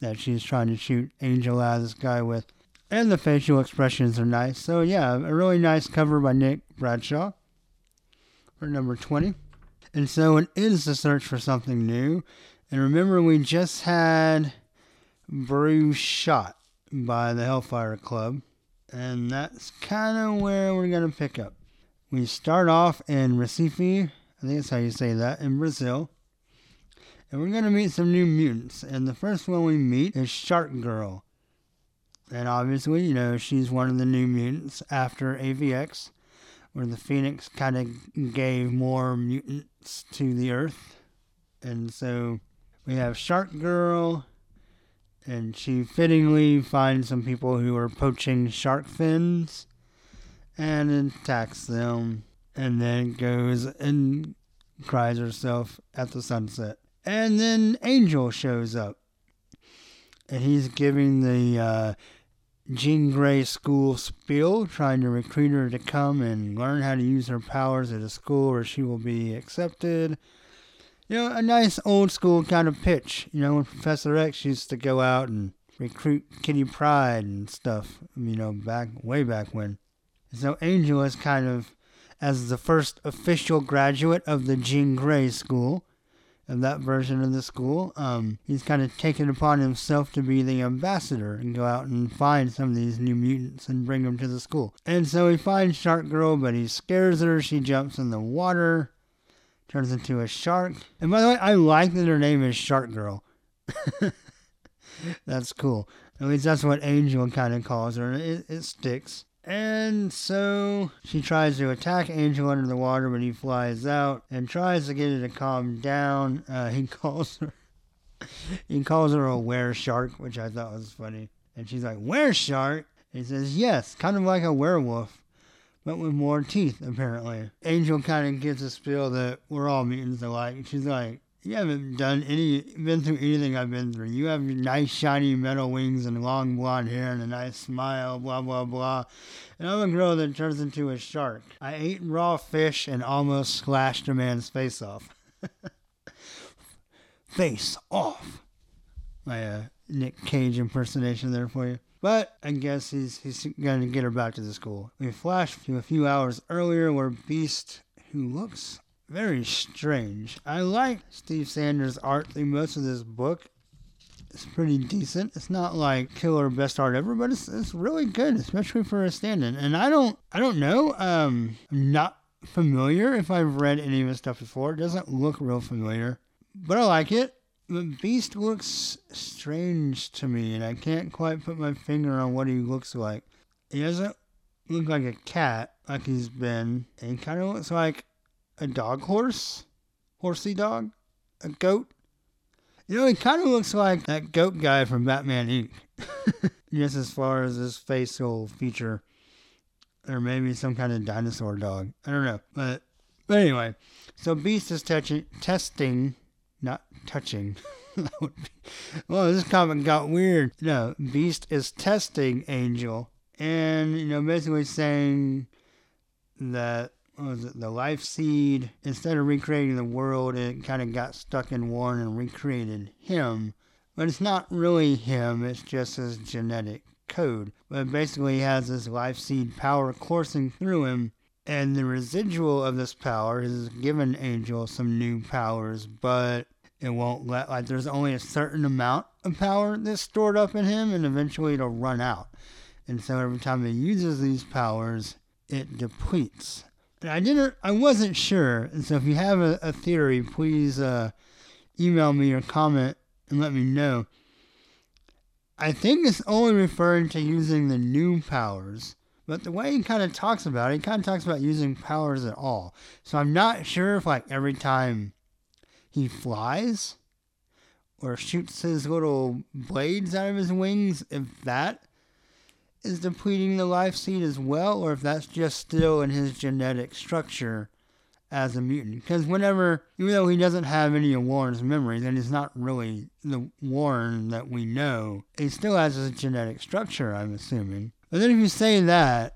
that she's trying to shoot Angel out of the sky with. And the facial expressions are nice. So, yeah, a really nice cover by Nick Bradshaw for number twenty. And so it is The Search for Something New. And remember, we just had Bruce Shot by the Hellfire Club. And that's kind of where we're going to pick up. We start off in Recife, I think that's how you say that, in Brazil. And we're going to meet some new mutants. And the first one we meet is Shark Girl. And obviously, you know, she's one of the new mutants after A V X, where the Phoenix kind of gave more mutants to the Earth. And so we have Shark Girl, and she fittingly finds some people who are poaching shark fins and attacks them, and then goes and cries herself at the sunset. And then Angel shows up, and he's giving the uh, Jean Grey school spiel, trying to recruit her to come and learn how to use her powers at a school where she will be accepted. You know, a nice old school kind of pitch. You know, when Professor X used to go out and recruit Kitty Pryde and stuff, you know, back way back when. So Angel is kind of, as the first official graduate of the Jean Grey school, of that version of the school, um, he's kind of taken upon himself to be the ambassador and go out and find some of these new mutants and bring them to the school. And so he finds Shark Girl, but he scares her. She jumps in the water, turns into a shark. And by the way, I like that her name is Shark Girl. That's cool. At least that's what Angel kind of calls her. It, it sticks. And so she tries to attack Angel under the water, but he flies out and tries to get her to calm down. Uh, he calls her he calls her a were-shark, which I thought was funny. And she's like, "Were-shark?" And he says, "Yes, kind of like a werewolf, but with more teeth, apparently. Angel kind of gives a spiel that we're all mutants alike. She's like, you haven't done any, been through anything I've been through. You have nice, shiny metal wings and long blonde hair and a nice smile, blah, blah, blah. And I'm a girl that turns into a shark. I ate raw fish and almost slashed a man's face off. Face off. My uh, Nick Cage impersonation there for you. But I guess he's he's going to get her back to the school. We flash to a few hours earlier where Beast, who looks very strange. I like Steve Sanders' art through most of this book. It's pretty decent. It's not like killer best art ever, but it's it's really good, especially for a stand-in. And I don't I don't know. Um, I'm not familiar if I've read any of his stuff before. It doesn't look real familiar, but I like it. The Beast looks strange to me, and I can't quite put my finger on what he looks like. He doesn't look like a cat, like he's been. He kind of looks like a dog horse, horsey dog, a goat. You know, he kind of looks like that goat guy from Batman Incorporated Just as far as his facial feature, or maybe some kind of dinosaur dog. I don't know, but, but anyway. So Beast is touching, testing. Not touching. Well, this comic got weird. No, Beast is testing Angel. And, you know, basically saying that, what was it, the Life Seed, instead of recreating the world, it kind of got stuck in Warren and recreated him. But it's not really him, it's just his genetic code. But basically he has this Life Seed power coursing through him. And the residual of this power has given Angel some new powers, but it won't let, like, there's only a certain amount of power that's stored up in him, and eventually it'll run out. And so every time he uses these powers, it depletes. And I didn't, I wasn't sure, and so if you have a, a theory, please uh, email me or comment and let me know. I think it's only referring to using the new powers. But the way he kind of talks about it, he kind of talks about using powers at all. So I'm not sure if, like, every time he flies or shoots his little blades out of his wings, if that is depleting the Life Seed as well, or if that's just still in his genetic structure as a mutant. Because whenever, even though he doesn't have any of Warren's memories, and he's not really the Warren that we know, he still has his genetic structure, I'm assuming. But then if you say that,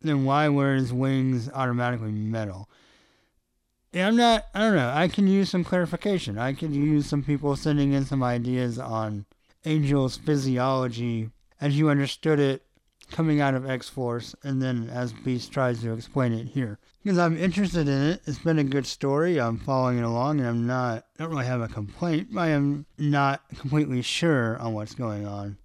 then why were his wings automatically metal? Yeah, I'm not, I don't know. I can use some clarification. I can use some people sending in some ideas on Angel's physiology as you understood it coming out of X-Force and then as Beast tries to explain it here. Because I'm interested in it. It's been a good story. I'm following it along and I'm not, I don't really have a complaint. I am not completely sure on what's going on.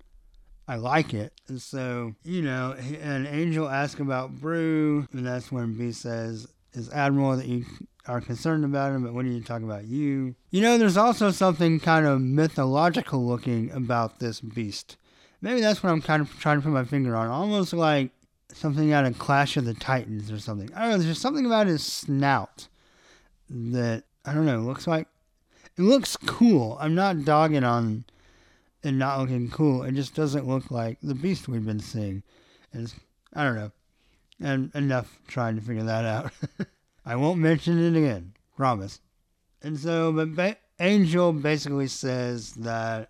I like it. And so, you know, an Angel asks about Brew, and that's when B says, it's admirable that you are concerned about him, but when do you talk about you? You know, there's also something kind of mythological looking about this Beast. Maybe that's what I'm kind of trying to put my finger on, almost like something out of Clash of the Titans or something. I don't know, there's just something about his snout that, I don't know, looks like, it looks cool. I'm not dogging on and not looking cool. It just doesn't look like the Beast we've been seeing. And I don't know. And enough trying to figure that out. I won't mention it again. Promise. And so, but ba- Angel basically says that,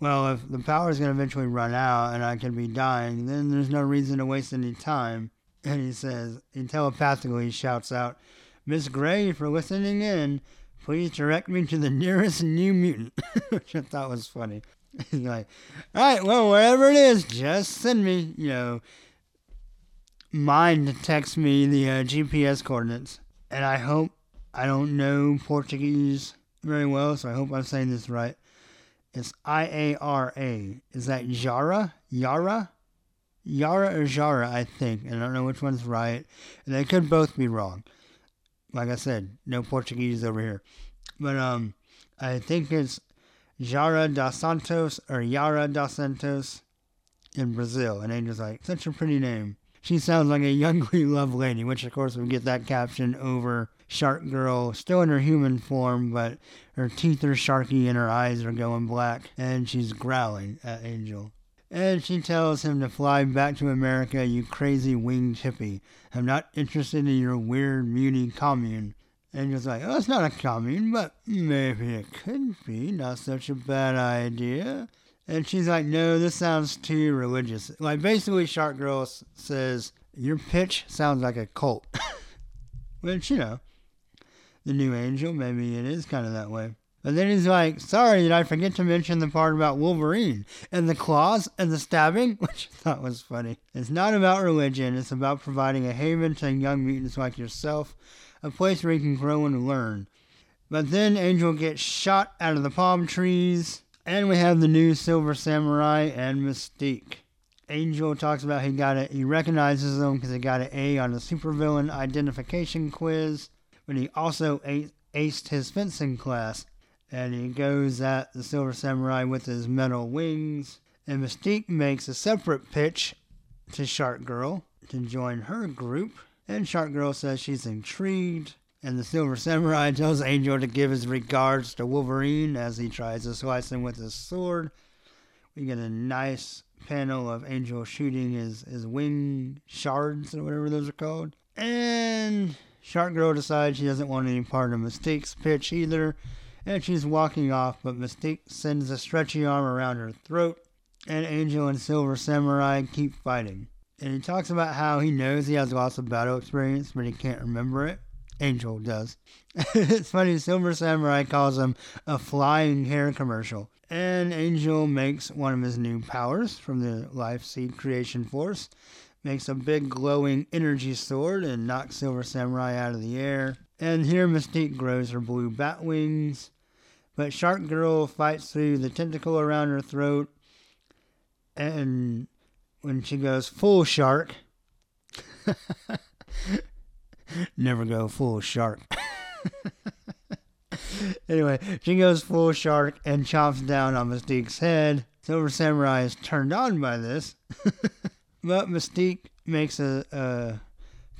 well, if the power is going to eventually run out and I could be dying, then there's no reason to waste any time. And he says, he telepathically shouts out, Miss Grey, for listening in, please direct me to the nearest New Mutant. Which I thought was funny. He's like, all right, well, whatever it is, just send me, you know, mine to text me the uh, G P S coordinates. And I hope, I don't know Portuguese very well, so I hope I'm saying this right. It's I A R A. Is that Yara? Yara? Yara or Jara, I think. And I don't know which one's right. And they could both be wrong. Like I said, no Portuguese over here. But um, I think it's Iara dos Santos or Iara dos Santos in Brazil. And Angel's like, such a pretty name. She sounds like a youngly loved lady, which of course we get that caption over Shark Girl, still in her human form, but her teeth are sharky and her eyes are going black. And she's growling at Angel. and she tells him to fly back to America, you crazy winged hippie. I'm not interested in your weird, muni commune. Angel's like, oh, it's not a commune, but maybe it could be. Not such a bad idea. And she's like, no, this sounds too religious. Like, basically, Shark Girl s- says, your pitch sounds like a cult. Which, you know, the new Angel, maybe it is kind of that way. But then he's like, sorry, did I forget to mention the part about Wolverine and the claws and the stabbing? Which I thought was funny. It's not about religion. It's about providing a haven to young mutants like yourself, a place where you can grow and learn. But then Angel gets shot out of the palm trees, and we have the new Silver Samurai and Mystique. Angel talks about he got it. He recognizes them because he got an A on the supervillain identification quiz, but he also aced his fencing class. And he goes at the Silver Samurai with his metal wings. And Mystique makes a separate pitch to Shark Girl to join her group. And Shark Girl says she's intrigued. And the Silver Samurai tells Angel to give his regards to Wolverine as he tries to slice him with his sword. We get a nice panel of Angel shooting his, his wing shards or whatever those are called. And Shark Girl decides she doesn't want any part of Mystique's pitch either. And she's walking off, but Mystique sends a stretchy arm around her throat, and Angel and Silver Samurai keep fighting. And he talks about how he knows he has lots of battle experience, but he can't remember it. Angel does. It's funny, Silver Samurai calls him a flying hair commercial. And Angel makes one of his new powers from the Life Seed Creation Force, makes a big glowing energy sword and knocks Silver Samurai out of the air. And here Mystique grows her blue bat wings, but Shark Girl fights through the tentacle around her throat, and when she goes full shark, never go full shark. Anyway, she goes full shark and chomps down on Mystique's head. Silver Samurai is turned on by this, but Mystique makes a... a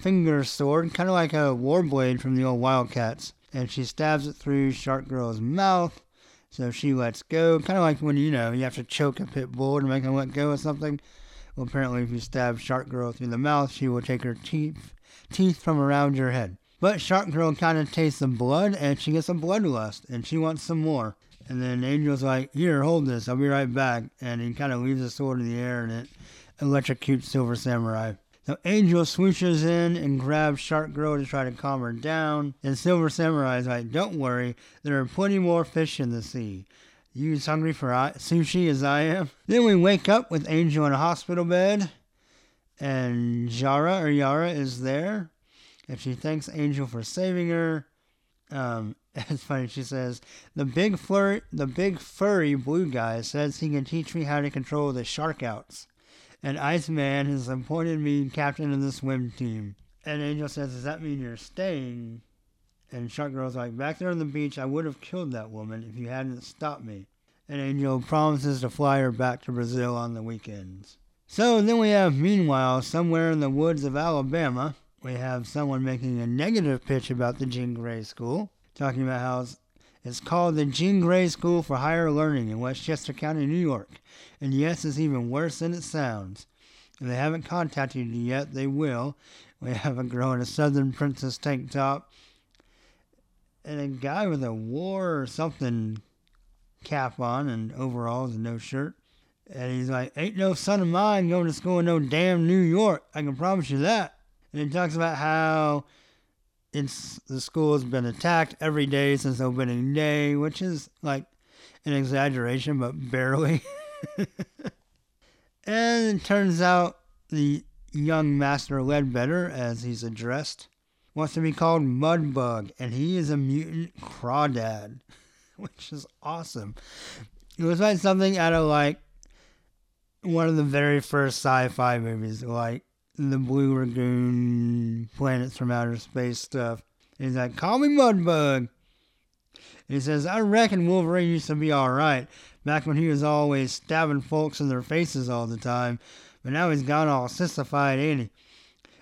finger sword, kind of like a war blade from the old Wildcats, and she stabs it through Shark Girl's mouth, so she lets go, kind of like when, you know, you have to choke a pit bull to make him let go of something. Well, apparently if you stab Shark Girl through the mouth, she will take her teeth teeth from around your head. But Shark Girl kind of tastes the blood, and she gets a bloodlust, and she wants some more. And then Angel's like, here, hold this, I'll be right back, and he kind of leaves the sword in the air, and it electrocutes Silver Samurai. So Angel swooshes in and grabs Shark Girl to try to calm her down. And Silver Samurai is like, don't worry, there are plenty more fish in the sea. You as hungry for sushi as I am? Then we wake up with Angel in a hospital bed. And Yara, or Yara, is there. And she thanks Angel for saving her. Um, it's funny, she says, the big, flurry, the big furry blue guy says he can teach me how to control the shark outs. And Iceman has appointed me captain of the swim team. And Angel says, does that mean you're staying? And Shark Girl's like, back there on the beach, I would have killed that woman if you hadn't stopped me. And Angel promises to fly her back to Brazil on the weekends. So then we have, meanwhile, somewhere in the woods of Alabama, we have someone making a negative pitch about the Jean Grey School, talking about how it's called the Jean Grey School for Higher Learning in Westchester County, New York. And yes, it's even worse than it sounds. If they haven't contacted you yet, they will. We have a girl in a Southern Princess tank top. And a guy with a war or something cap on and overalls and no shirt. And he's like, ain't no son of mine going to school in no damn New York. I can promise you that. And he talks about how It's, the school has been attacked every day since opening day, which is like an exaggeration, but barely. And it turns out the young Master Ledbetter, as he's addressed, wants to be called Mudbug, and he is a mutant crawdad, which is awesome. It was like something out of like one of the very first sci-fi movies, like the Blue Lagoon, Planets from Outer Space stuff. And he's like, call me Mudbug. And he says, I reckon Wolverine used to be alright, back when he was always stabbing folks in their faces all the time, but now he's gone all sissified, ain't he?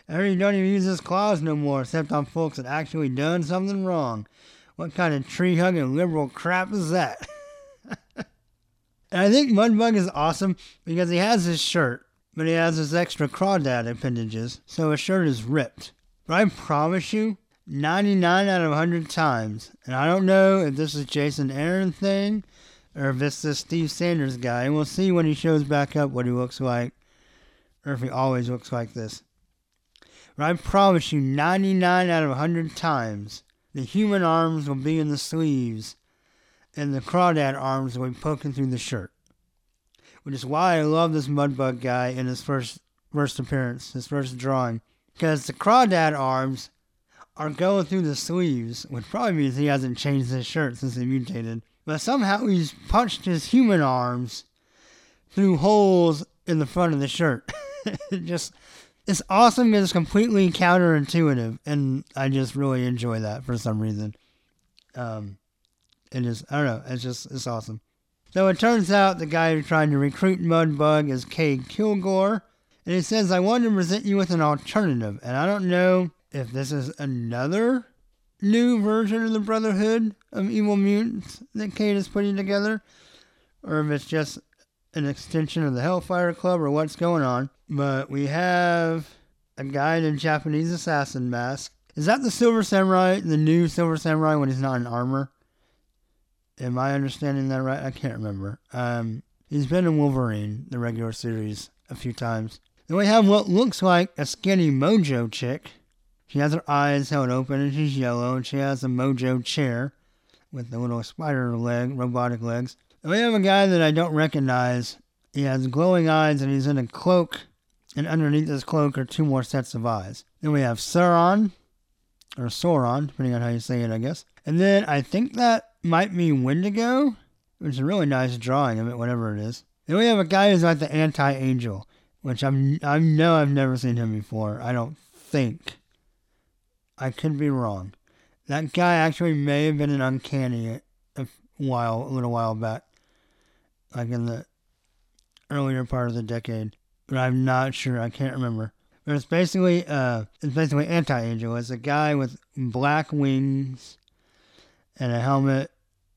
I heard he don't even use his claws no more, except on folks that actually done something wrong. What kind of tree-hugging liberal crap is that? And I think Mudbug is awesome because he has his shirt, but he has his extra crawdad appendages, so his shirt is ripped. But I promise you, ninety-nine out of one hundred times, and I don't know if this is Jason Aaron thing or if it's this Steve Sanders guy, and we'll see when he shows back up what he looks like, or if he always looks like this. But I promise you, ninety-nine out of one hundred times, the human arms will be in the sleeves, and the crawdad arms will be poking through the shirt. Which is why I love this Mudbug guy in his first first appearance, his first drawing. Because the crawdad arms are going through the sleeves, which probably means he hasn't changed his shirt since he mutated. But somehow he's punched his human arms through holes in the front of the shirt. It just, it's awesome and it's completely counterintuitive. And I just really enjoy that for some reason. Um, it is, I don't know, it's just, it's awesome. So it turns out the guy who's trying to recruit Mudbug is Cade Kilgore. And he says, I want to present you with an alternative. And I don't know if this is another new version of the Brotherhood of Evil Mutants that Cade is putting together, or if it's just an extension of the Hellfire Club or what's going on. But we have a guy in a Japanese assassin mask. Is that the Silver Samurai, the new Silver Samurai when he's not in armor? Am I understanding that right? I can't remember. Um, he's been in Wolverine, the regular series, a few times. Then we have what looks like a skinny mojo chick. She has her eyes held open and she's yellow, and she has a mojo chair with the little spider leg, robotic legs. And we have a guy that I don't recognize. He has glowing eyes and he's in a cloak, and underneath his cloak are two more sets of eyes. Then we have Sauron, or Sauron, depending on how you say it, I guess. And then I think that might be Wendigo, which is a really nice drawing of it, whatever it is. Then we have a guy who's like the anti-angel, which I'm, I know I've never seen him before. I don't think. I could be wrong. That guy actually may have been an uncanny a while, a little while back, like in the earlier part of the decade. But I'm not sure. I can't remember. But it's basically, uh, it's basically anti-angel. It's a guy with black wings and a helmet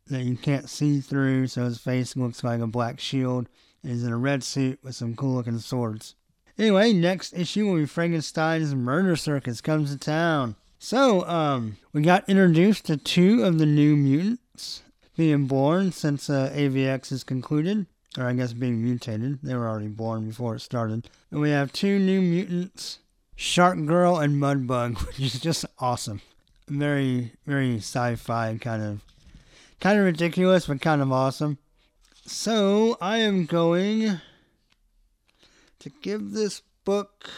that you can't see through, so his face looks like a black shield. And he's in a red suit with some cool-looking swords. Anyway, next issue will be Frankenstein's Murder Circus Comes to Town. So, um, we got introduced to two of the new mutants being born since uh, A V X is concluded. Or I guess being mutated. They were already born before it started. And we have two new mutants, Shark Girl and Mudbug, which is just awesome. Very, very sci-fi kind of, kind of ridiculous, but kind of awesome. So, I am going to give this book,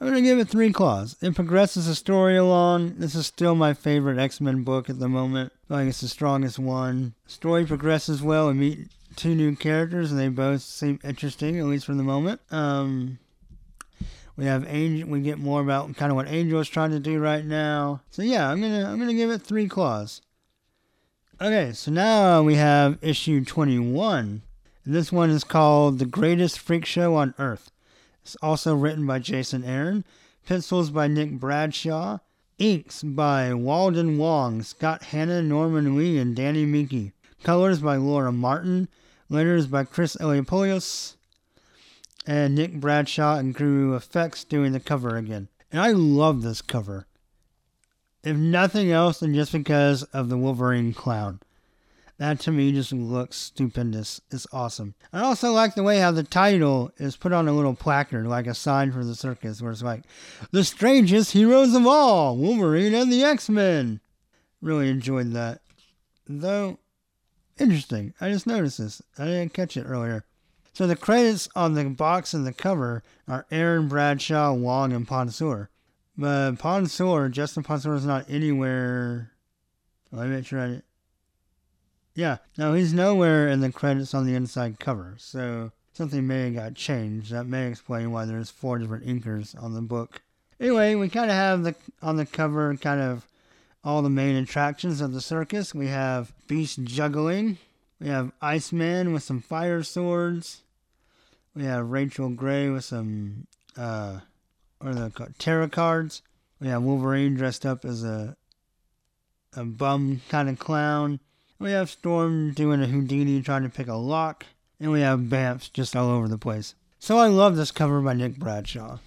I'm going to give it three claws. It progresses the story along. This is still my favorite X-Men book at the moment. I think it's the strongest one. Story progresses well. We meet two new characters, and they both seem interesting, at least for the moment. Um... We have Angel. We get more about kind of what Angel is trying to do right now. So yeah, I'm gonna I'm gonna give it three claws. Okay, so now we have issue twenty-one. And this one is called "The Greatest Freak Show on Earth." It's also written by Jason Aaron, pencils by Nick Bradshaw, inks by Walden Wong, Scott Hanna, Norman Lee, and Danny Minke, colors by Laura Martin, letters by Chris Eliopoulos. And Nick Bradshaw and Guru Effects doing the cover again. And I love this cover. If nothing else, than just because of the Wolverine clown. That to me just looks stupendous. It's awesome. I also like the way how the title is put on a little placard, like a sign for the circus, where it's like, The Strangest Heroes of All, Wolverine and the X-Men. Really enjoyed that. Though, interesting. I just noticed this. I didn't catch it earlier. So the credits on the box and the cover are Aaron, Bradshaw, Wong, and Ponsoor. But Ponsoor, Justin Ponsoor is not anywhere. Let me make sure I... Yeah, no, he's nowhere in the credits on the inside cover. So something may have got changed. That may explain why there's four different inkers on the book. Anyway, we kind of have the on the cover kind of all the main attractions of the circus. We have Beast juggling. We have Iceman with some fire swords. We have Rachel Gray with some, uh, what are they called? Tarot cards. We have Wolverine dressed up as a a bum kind of clown. We have Storm doing a Houdini trying to pick a lock. and we have B A Fs just all over the place. So I love this cover by Nick Bradshaw.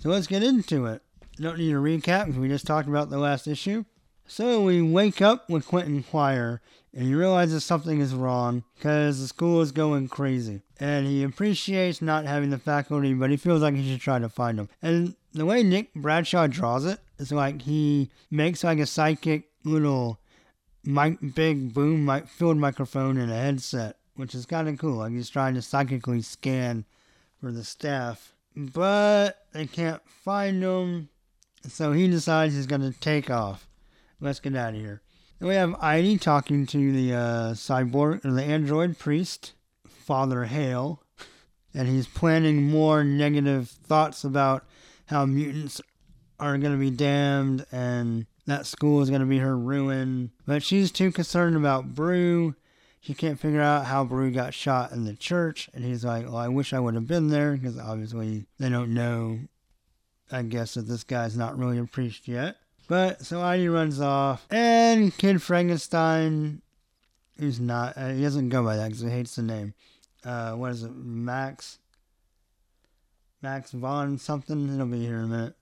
So let's get into it. I don't need a recap because we just talked about the last issue. So we wake up with Quentin Quire, and he realizes something is wrong because the school is going crazy. And he appreciates not having the faculty, but he feels like he should try to find them. And the way Nick Bradshaw draws it is like he makes like a psychic little mic, big boom mic, field microphone and a headset, which is kind of cool. Like he's trying to psychically scan for the staff, but they can't find them. So he decides he's going to take off. Let's get out of here. Then we have Idy talking to the uh, cyborg, or the android priest, Father Hale, and he's planning more negative thoughts about how mutants are going to be damned and that school is going to be her ruin. But she's too concerned about Brew. She can't figure out how Brew got shot in the church, and he's like, well, I wish I would have been there, because obviously they don't know, I guess, that this guy's not really a priest yet. But, so Idy runs off, and Kid Frankenstein, who's not, uh, he doesn't go by that because he hates the name. Uh, what is it, Max? Max Von something? It'll be here in a minute.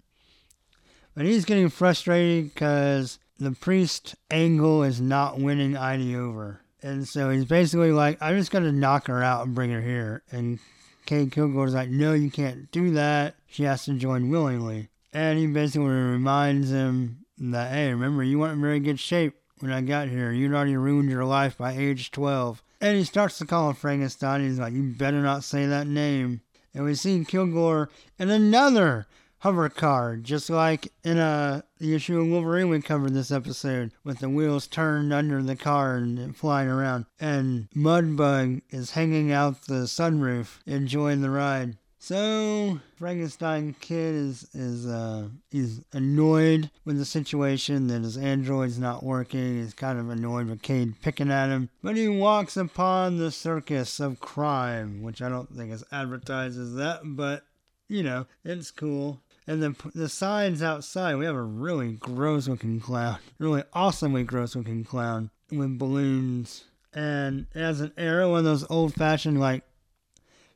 But he's getting frustrated because the priest angle is not winning Idy over. And so he's basically like, I'm just going to knock her out and bring her here. And Kay Kilgore's like, no, you can't do that. She has to join willingly. And he basically reminds him that, hey, remember, you weren't in very good shape when I got here. You'd already ruined your life by age twelve. And he starts to call him Frankenstein. He's like, you better not say that name. And we see Kilgore in another hover car, just like in a, the issue of Wolverine we covered this episode, with the wheels turned under the car and flying around. And Mudbug is hanging out the sunroof, enjoying the ride. So, Frankenstein Kid is, is uh, he's annoyed with the situation that his android's not working. He's kind of annoyed with Cade picking at him. But he walks upon the circus of crime, which I don't think is advertised as that, but, you know, it's cool. And then the signs outside, we have a really gross-looking clown, really awesomely gross-looking clown with balloons. And it has an arrow, one of those old-fashioned, like,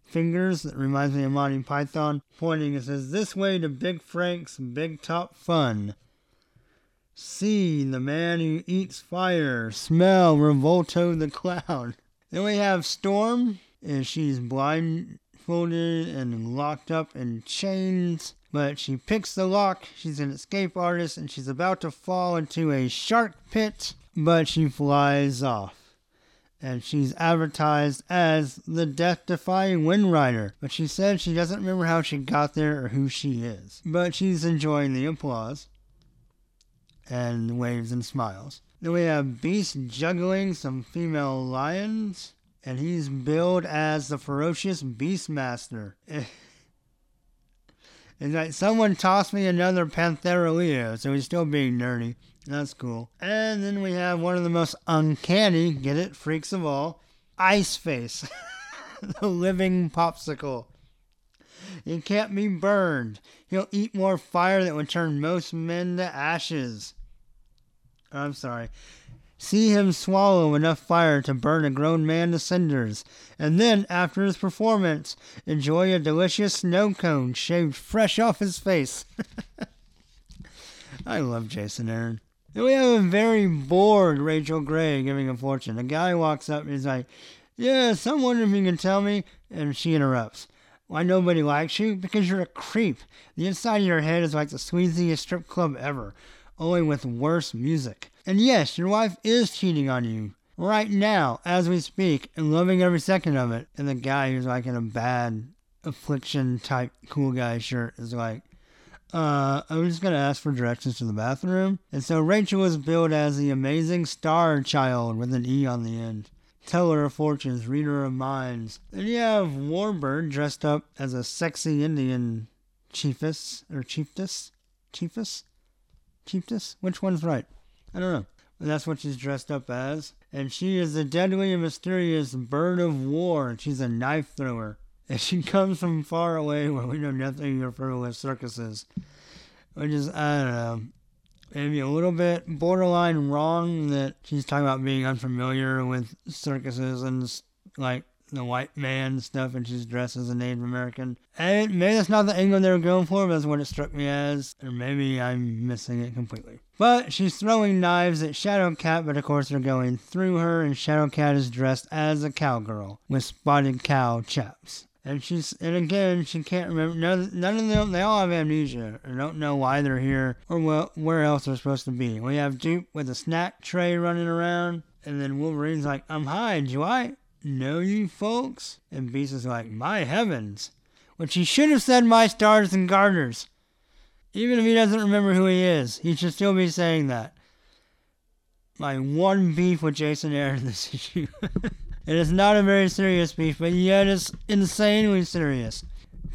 fingers that reminds me of Monty Python, pointing. It says, this way to Big Frank's Big Top Fun. See the man who eats fire. Smell Revolto the clown. Then we have Storm, and she's blindfolded and locked up in chains, but she picks the lock. She's an escape artist, and she's about to fall into a shark pit, but she flies off. And she's advertised as the death-defying Wind Rider. But she said she doesn't remember how she got there or who she is. But she's enjoying the applause. And waves and smiles. Then we have Beast juggling some female lions. And he's billed as the ferocious Beastmaster. It's like, someone tossed me another Panthera Leo. So he's still being nerdy. That's cool. And then we have one of the most uncanny, get it, freaks of all, Ice Face. The living popsicle. He can't be burned. He'll eat more fire that would turn most men to ashes. I'm sorry. See him swallow enough fire to burn a grown man to cinders. And then, after his performance, enjoy a delicious snow cone shaved fresh off his face. I love Jason Aaron. Then we have a very bored Rachel Gray giving a fortune. A guy walks up and he's like, yes, I'm wondering if you can tell me. And she interrupts. Why nobody likes you? Because you're a creep. The inside of your head is like the sleaziest strip club ever, only with worse music. And yes, your wife is cheating on you right now as we speak and loving every second of it. And the guy who's like in a bad affliction type cool guy shirt is like, Uh, I was just going to ask for directions to the bathroom. And so Rachel was billed as the amazing star child with an E on the end. Teller of fortunes, reader of minds. Then you have Warbird dressed up as a sexy Indian chiefess, or chiefess? Chiefess? Chiefess? Which one's right? I don't know. But that's what she's dressed up as. And she is the deadly and mysterious bird of war. She's a knife thrower. And she comes from far away where we know nothing of frivolous circuses. Which is, I don't know, maybe a little bit borderline wrong that she's talking about being unfamiliar with circuses and, like, the white man and stuff, and she's dressed as a Native American. And maybe that's not the angle they were going for, but that's what it struck me as. Or maybe I'm missing it completely. But she's throwing knives at Shadowcat, but of course they're going through her, and Shadowcat is dressed as a cowgirl with spotted cow chaps. And she's, and again, she can't remember, none, none of them, they all have amnesia, or don't know why they're here, or what, where else they're supposed to be. We have Duke with a snack tray running around, and then Wolverine's like, I'm high, do I know you folks? And Beast is like, my heavens. Which he should have said, my stars and garters. Even if he doesn't remember who he is, he should still be saying that. My one beef with Jason Aaron this issue. It is not a very serious beef, but yet it's insanely serious.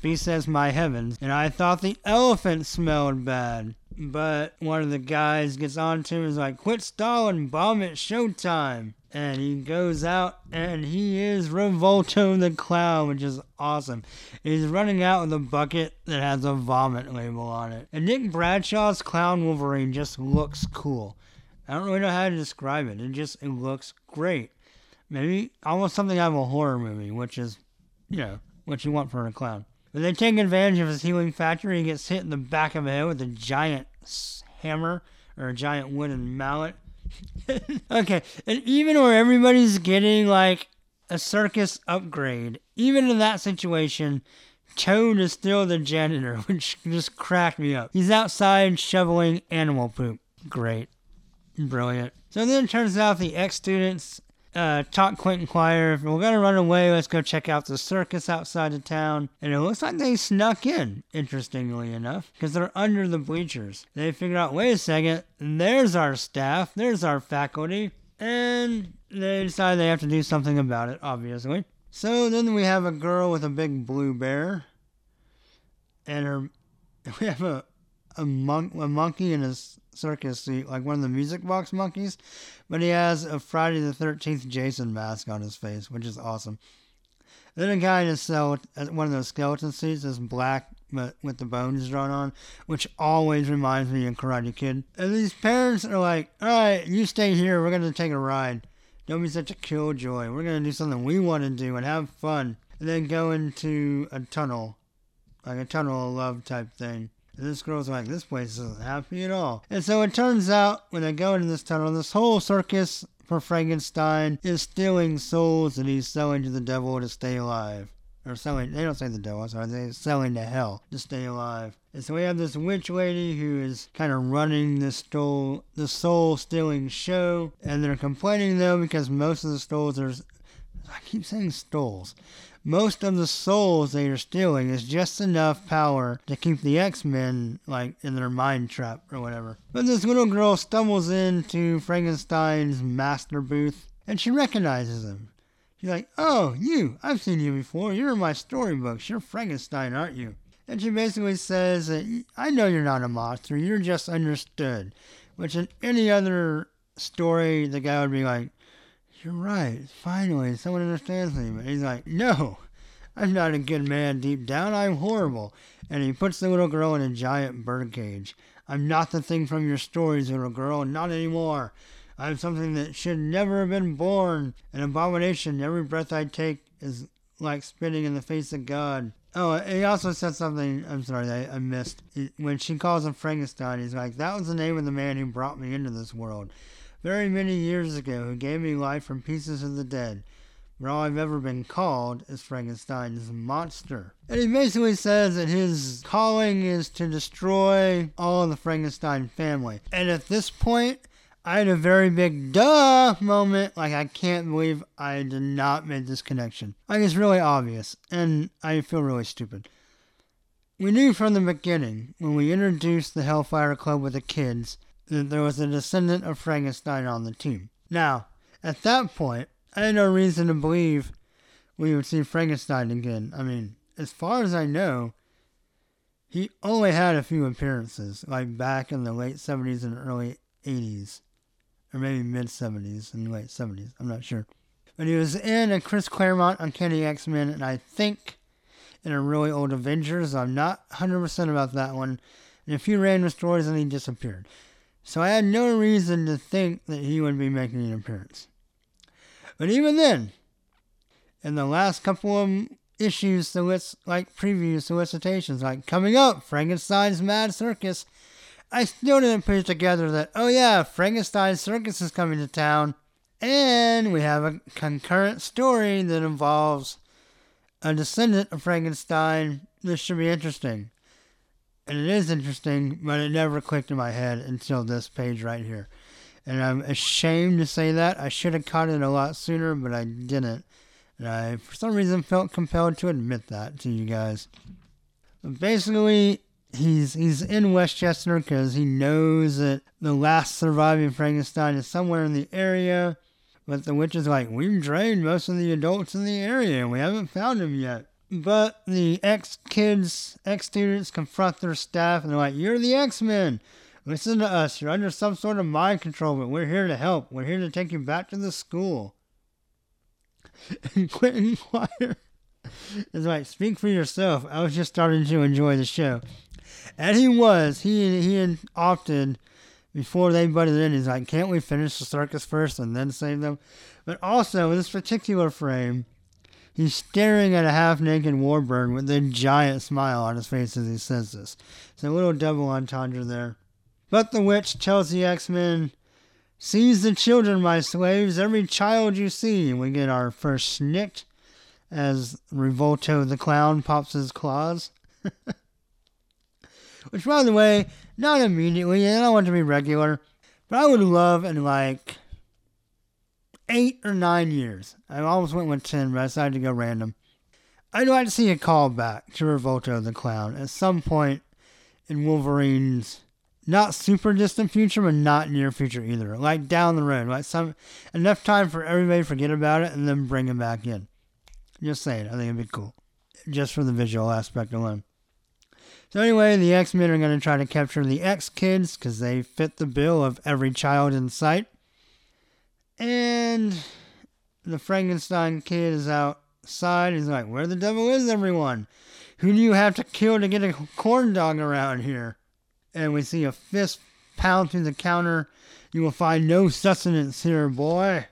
Beast says, my heavens, and I thought the elephant smelled bad. But one of the guys gets onto him and is like, quit stalling, bomb it, showtime. And he goes out, and he is Revolto the Clown, which is awesome. He's running out with a bucket that has a vomit label on it. And Nick Bradshaw's Clown Wolverine just looks cool. I don't really know how to describe it. It just it looks great. Maybe almost something out of a horror movie, which is, you know, what you want for a clown. But they take advantage of his healing factor. He gets hit in the back of the head with a giant hammer or a giant wooden mallet. Okay, and even where everybody's getting, like, a circus upgrade, even in that situation, Toad is still the janitor, which just cracked me up. He's outside shoveling animal poop. Great. Brilliant. So then it turns out the ex-students... Uh, talk Quentin Quire, if we're going to run away, let's go check out the circus outside of town. And it looks like they snuck in, interestingly enough, because they're under the bleachers. They figured out, wait a second, there's our staff, there's our faculty. And they decide they have to do something about it, obviously. So then we have a girl with a big blue bear. And her, we have a, a, mon- a monkey in his... circus suit, like one of the music box monkeys, but he has a Friday the thirteenth Jason mask on his face, which is awesome. Then a guy in his cell, one of those skeleton suits, is black but with the bones drawn on, which always reminds me of Karate Kid. And these parents are like, alright, you stay here, we're gonna take a ride, don't be such a killjoy, we're gonna do something we want to do and have fun. And then go into a tunnel, like a tunnel of love type thing. This girl's like, this place isn't happy at all. And so it turns out, when they go into this tunnel, this whole circus for Frankenstein is stealing souls that he's selling to the devil to stay alive. Or selling, they don't say the devil, I'm sorry, they're selling to hell to stay alive. And so we have this witch lady who is kind of running this stole, the soul-stealing show. And they're complaining, though, because most of the stoles are... I keep saying stoles. Most of the souls they are stealing is just enough power to keep the X-Men, like, in their mind trap or whatever. But this little girl stumbles into Frankenstein's master booth, and she recognizes him. She's like, oh, you, I've seen you before. You're in my storybooks. You're Frankenstein, aren't you? And she basically says that, I know you're not a monster. You're just understood. Which in any other story, the guy would be like, you're right, finally, someone understands me. But he's like, no, I'm not a good man deep down, I'm horrible. And he puts the little girl in a giant birdcage. I'm not the thing from your stories, little girl, not anymore. I'm something that should never have been born. An abomination, every breath I take is like spitting in the face of God. Oh, he also said something, I'm sorry, I, I missed. When she calls him Frankenstein, he's like, that was the name of the man who brought me into this world. Very many years ago, who gave me life from pieces of the dead. But all I've ever been called is Frankenstein's monster. And he basically says that his calling is to destroy all of the Frankenstein family. And at this point, I had a very big duh moment. Like, I can't believe I did not make this connection. Like, it's really obvious, and I feel really stupid. We knew from the beginning, when we introduced the Hellfire Club with the kids, that there was a descendant of Frankenstein on the team. Now, at that point, I had no reason to believe we would see Frankenstein again. I mean, as far as I know, he only had a few appearances, like back in the late seventies and early eighties, or maybe mid-seventies and late seventies, I'm not sure. But he was in a Chris Claremont Uncanny X-Men, and I think in a really old Avengers. I'm not one hundred percent about that one. And a few random stories, and he disappeared. So I had no reason to think that he would be making an appearance. But even then, in the last couple of issues, so it's like preview solicitations, like, coming up, Frankenstein's Mad Circus. I still didn't put it together that, oh yeah, Frankenstein's Circus is coming to town, and we have a concurrent story that involves a descendant of Frankenstein. This should be interesting. And it is interesting, but it never clicked in my head until this page right here. And I'm ashamed to say that. I should have caught it a lot sooner, but I didn't. And I, for some reason, felt compelled to admit that to you guys. Basically, he's he's in Westchester because he knows that the last surviving Frankenstein is somewhere in the area. But the witch is like, we've drained most of the adults in the area, and we haven't found him yet. But the ex-kids, ex-students confront their staff, and they're like, you're the X-Men. Listen to us. You're under some sort of mind control, but we're here to help. We're here to take you back to the school. And Quentin Quire is like, speak for yourself. I was just starting to enjoy the show. And he was. He, he had opted before they butted in. He's like, can't we finish the circus first and then save them? But also, in this particular frame, he's staring at a half-naked Warbird with a giant smile on his face as he says this. So a little double entendre there. But the witch tells the X-Men, seize the children, my slaves, every child you see. And we get our first snicked as Revolto the Clown pops his claws. Which, by the way, not immediately, and I want to be regular, but I would love in like eight or nine years. I almost went with ten, but I decided to go random. I'd like to see a callback to Revolto the Clown at some point in Wolverine's not super distant future, but not near future either. Like down the road, like some enough time for everybody to forget about it and then bring him back in. Just saying, I think it'd be cool, just for the visual aspect alone. So anyway, the X-Men are going to try to capture the X-Kids because they fit the bill of every child in sight. And the Frankenstein kid is outside. He's like, where the devil is everyone? Who do you have to kill to get a corn dog around here? And we see a fist pound through the counter. You will find no sustenance here, boy.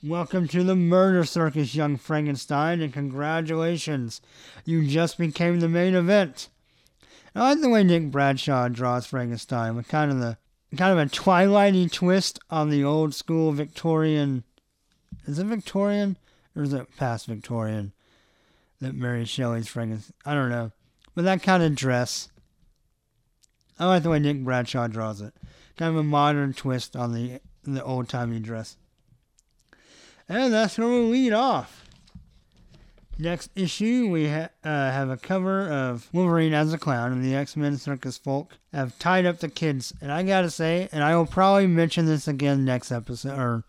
Welcome to the murder circus, young Frankenstein, and congratulations. You just became the main event. I like the way Nick Bradshaw draws Frankenstein with kind of the kind of a Twilighty twist on the old school Victorian, is it Victorian or is it past Victorian that Mary Shelley's Frankenstein, I don't know, but that kind of dress, I like the way Nick Bradshaw draws it, kind of a modern twist on the the old timey dress. And that's where we lead off. Next issue, we ha- uh, have a cover of Wolverine as a clown, and the X-Men circus folk have tied up the kids. And I gotta say, and I will probably mention this again next episode, or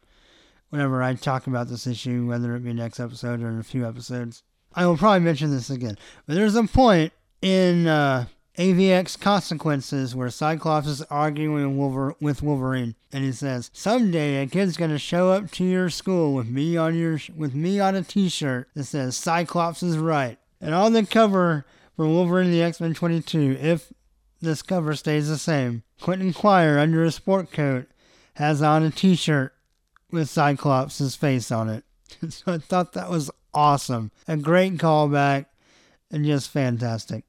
whenever I talk about this issue, whether it be next episode or in a few episodes, I will probably mention this again. But there's a point in uh, A V X Consequences where Cyclops is arguing Wolver- with Wolverine, and he says, someday a kid's gonna show up to your school with me on your sh- with me on a t-shirt that says Cyclops is right. And on the cover for Wolverine and the X-Men twenty-two, if this cover stays the same, Quentin Quire under a sport coat has on a t-shirt with Cyclops' face on it. So I thought that was awesome. A great callback and just fantastic.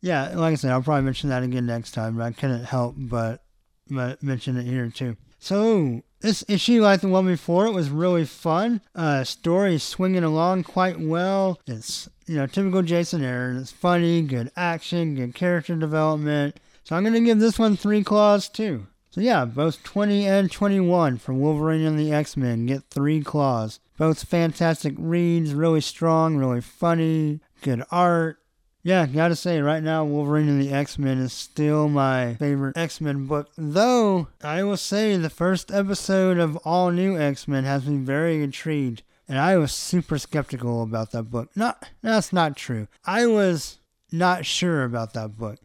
Yeah, like I said, I'll probably mention that again next time, but I couldn't help but, but mention it here too. So, this issue, like the one before, it was really fun. Uh, story swinging along quite well. It's, you know, typical Jason Aaron. It's funny, good action, good character development. So I'm going to give this one three claws too. So yeah, both twenty and twenty-one from Wolverine and the X-Men get three claws. Both fantastic reads, really strong, really funny, good art. Yeah, gotta say, right now, Wolverine and the X-Men is still my favorite X-Men book. Though, I will say the first episode of All New X-Men has me very intrigued. And I was super skeptical about that book. Not, that's not true. I was not sure about that book.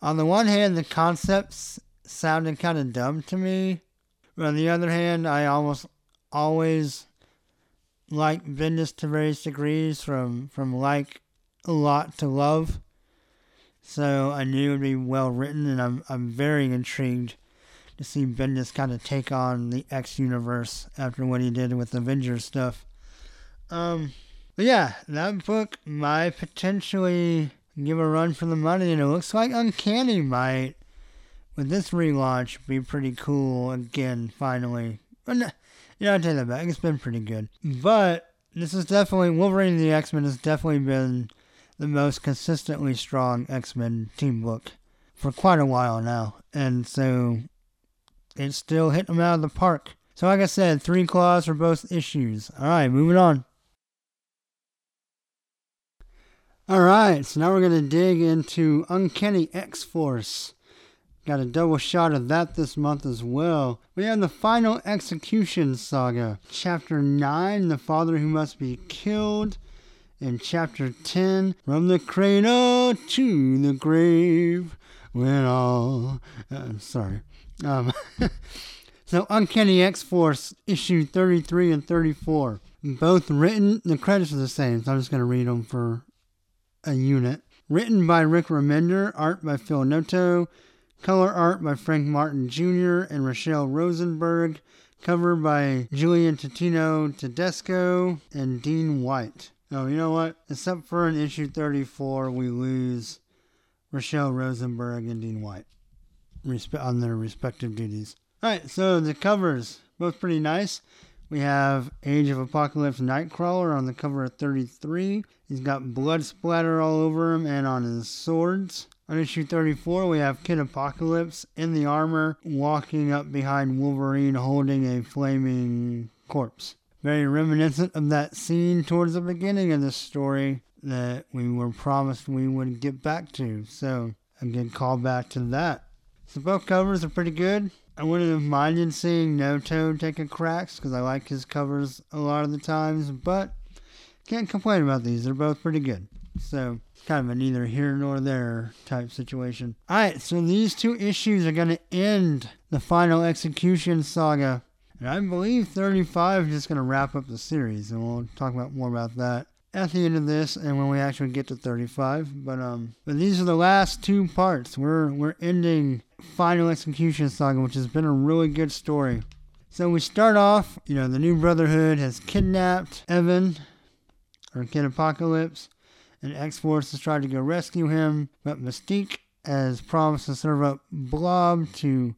On the one hand, the concepts sounded kind of dumb to me. But on the other hand, I almost always like Bendis to various degrees from, from like... a lot to love, so I knew it would be well written, and I'm I'm very intrigued to see Bendis kind of take on the X universe after what he did with Avengers stuff. Um, But yeah, that book might potentially give a run for the money, and it looks like Uncanny might, with this relaunch, be pretty cool again, finally. But no, you know, I take that back. It's been pretty good. But this is definitely, Wolverine and the X-Men has definitely been the most consistently strong X-Men team book for quite a while now. And so it still hit them out of the park. So like I said, three claws for both issues. All right, moving on. All right, so now we're going to dig into Uncanny X-Force. Got a double shot of that this month as well. We have the Final Execution Saga. Chapter nine, The Father Who Must Be Killed. In Chapter ten, From the Cradle to the Grave, When All... Uh, sorry. Um, so, Uncanny X-Force, issue thirty-three and thirty-four. Both written... The credits are the same, so I'm just going to read them for... a unit. Written by Rick Remender, art by Phil Noto, color art by Frank Martin Junior and Rochelle Rosenberg, cover by Julian Totino Tedesco and Dean White. Oh, you know what? Except for in issue thirty-four, we lose Rochelle Rosenberg and Dean White resp- on their respective duties. Alright, so the covers, both pretty nice. We have Age of Apocalypse Nightcrawler on the cover of thirty-three. He's got blood splatter all over him and on his swords. On issue thirty-four, we have Kid Apocalypse in the armor walking up behind Wolverine holding a flaming corpse. Very reminiscent of that scene towards the beginning of this story that we were promised we would get back to. So, a good callback to that. So both covers are pretty good. I wouldn't have minded seeing Noto take a crack because I like his covers a lot of the times, but can't complain about these. They're both pretty good. So, kind of a neither here nor there type situation. Alright, so these two issues are going to end the Final Execution Saga. And I believe thirty-five is just going to wrap up the series, and we'll talk about more about that at the end of this and when we actually get to thirty-five. But um, but these are the last two parts. We're, we're ending... Final Execution Saga, which has been a really good story. So we start off, you know, the new Brotherhood has kidnapped Evan, or Kid Apocalypse, and X-Force has tried to go rescue him, but Mystique has promised to serve up Blob to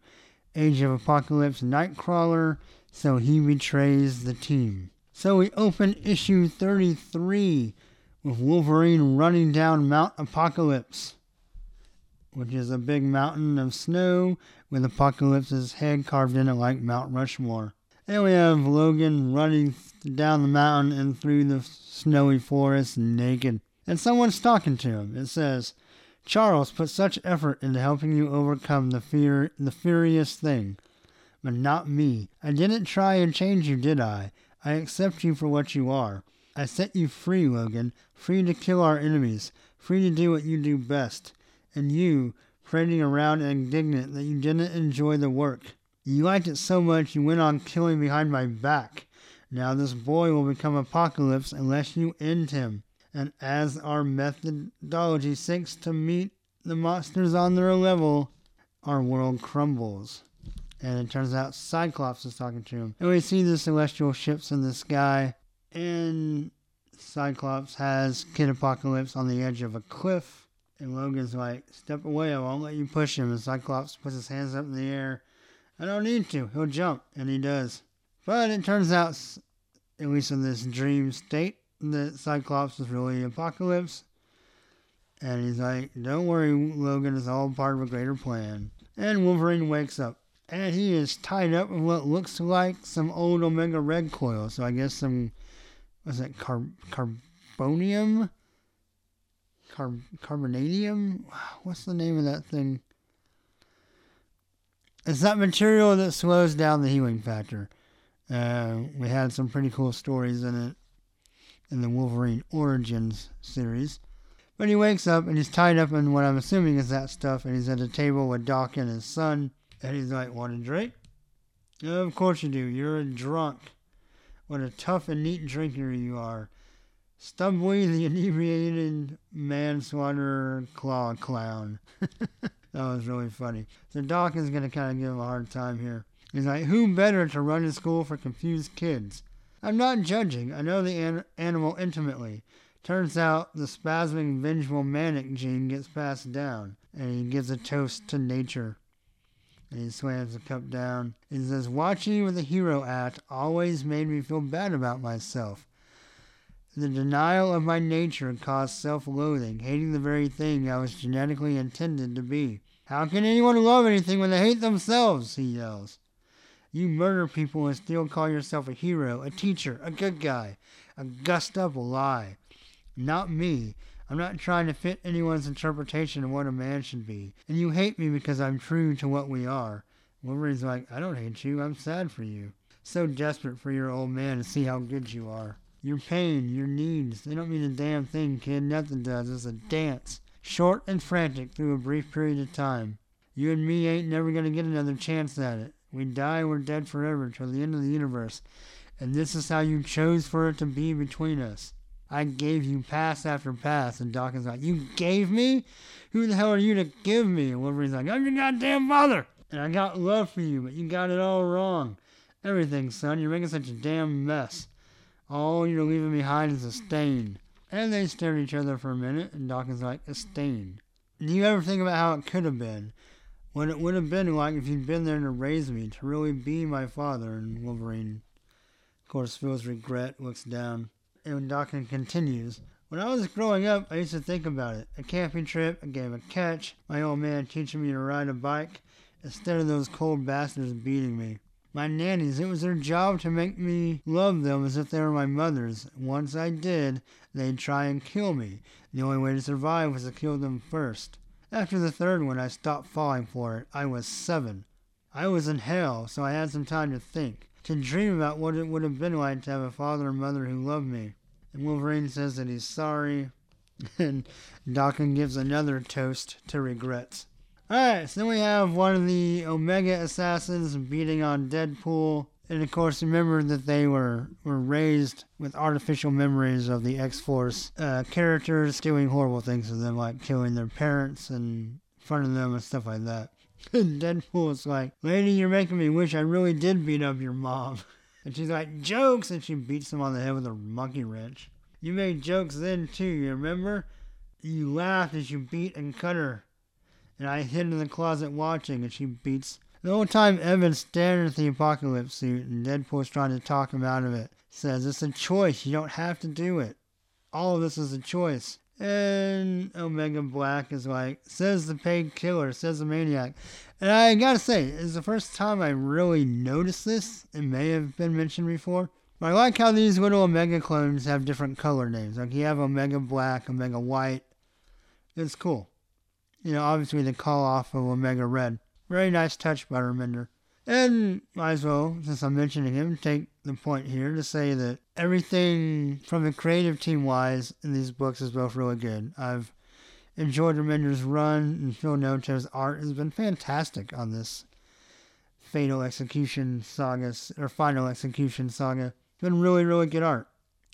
Age of Apocalypse Nightcrawler, so he betrays the team. So we open issue thirty-three with Wolverine running down Mount Apocalypse, which is a big mountain of snow with Apocalypse's head carved in it like Mount Rushmore. And we have Logan running th- down the mountain and through the snowy forest naked. And someone's talking to him. It says, "Charles put such effort into helping you overcome the fear, the furious thing. But not me. I didn't try and change you, did I? I accept you for what you are. I set you free, Logan. Free to kill our enemies. Free to do what you do best. And you, prating around indignant that you didn't enjoy the work. You liked it so much you went on killing behind my back. Now this boy will become Apocalypse unless you end him. And as our methodology sinks to meet the monsters on their level, our world crumbles." And it turns out Cyclops is talking to him. And we see the celestial ships in the sky. And Cyclops has Kid Apocalypse on the edge of a cliff. And Logan's like, "Step away, I won't let you push him." And Cyclops puts his hands up in the air. "I don't need to. He'll jump." And he does. But it turns out, at least in this dream state, that Cyclops is really Apocalypse. And he's like, "Don't worry, Logan, it's all part of a greater plan." And Wolverine wakes up. And he is tied up with what looks like some old Omega Red coil. So I guess some, what's that, car- carbonium? Car- carbonadium? What's the name of that thing? It's that material that slows down the healing factor. Uh, we had some pretty cool stories in it in the Wolverine Origins series. But he wakes up and he's tied up in what I'm assuming is that stuff, and he's at a table with Doc and his son, and he's like, "Want a drink?" "Oh, of course you do. You're a drunk. What a tough and neat drinker you are. Stumbly, the inebriated manslaughterer claw clown." That was really funny. So Doc is going to kind of give him a hard time here. He's like, "Who better to run a school for confused kids? I'm not judging. I know the an- animal intimately. Turns out the spasming, vengeful, manic gene gets passed down, and he gives a toast to nature. And he slams the cup down. He says, watching you with a hero act always made me feel bad about myself. The denial of my nature caused self-loathing, hating the very thing I was genetically intended to be. How can anyone love anything when they hate themselves? He yells. You murder people and still call yourself a hero, a teacher, a good guy, a gussed-up lie. Not me. I'm not trying to fit anyone's interpretation of what a man should be. And you hate me because I'm true to what we are. Wolverine's like, I don't hate you. I'm sad for you. So desperate for your old man to see how good you are. Your pain, your needs, they don't mean a damn thing, kid. Nothing does. It's a dance. Short and frantic through a brief period of time. You and me ain't never going to get another chance at it. We die, we're dead forever till the end of the universe. And this is how you chose for it to be between us. I gave you pass after pass, and Dawkins like, you gave me? Who the hell are you to give me? And Wolverine's like, I'm your goddamn father! And I got love for you, but you got it all wrong. Everything, son, you're making such a damn mess. All you're leaving behind is a stain. And they stare at each other for a minute, and Dawkins like, a stain. Do you ever think about how it could have been? What it would have been like if you'd been there to raise me, to really be my father? And Wolverine, of course, feels regret, looks down. And Dawkins continues, when I was growing up, I used to think about it. A camping trip, a game of catch, my old man teaching me to ride a bike, instead of those cold bastards beating me. My nannies, it was their job to make me love them as if they were my mothers. Once I did, they'd try and kill me. The only way to survive was to kill them first. After the third one, I stopped falling for it. I was seven. I was in hell, so I had some time to think. To dream about what it would have been like to have a father and mother who loved me. And Wolverine says that he's sorry. And Dawkins gives another toast to regrets. Alright, so then we have one of the Omega Assassins beating on Deadpool. And of course, remember that they were, were raised with artificial memories of the X-Force uh, characters doing horrible things to them, like killing their parents and front of them and stuff like that. And Deadpool's like, lady, you're making me wish I really did beat up your mom. And she's like, jokes! And she beats him on the head with a monkey wrench. You made jokes then, too, you remember? You laughed as you beat and cut her. And I hid in the closet watching, and she beats. The whole time, Evan's staring at the apocalypse suit, and Deadpool's trying to talk him out of it. Says, it's a choice. You don't have to do it. All of this is a choice. And Omega Black is like, says the paid killer, says the maniac. And I gotta say, it's the first time I really noticed this. It may have been mentioned before. But I like how these little Omega clones have different color names. Like you have Omega Black, Omega White. It's cool. You know, obviously the call off of Omega Red. Very nice touch by Remender. And might as well, since I'm mentioning him, take the point here to say that everything from the creative team-wise in these books is both really good. I've enjoyed Remender's run, and Phil Noto's art has been fantastic on this Fatal Execution Saga, or Final Execution Saga. It's been really, really good art.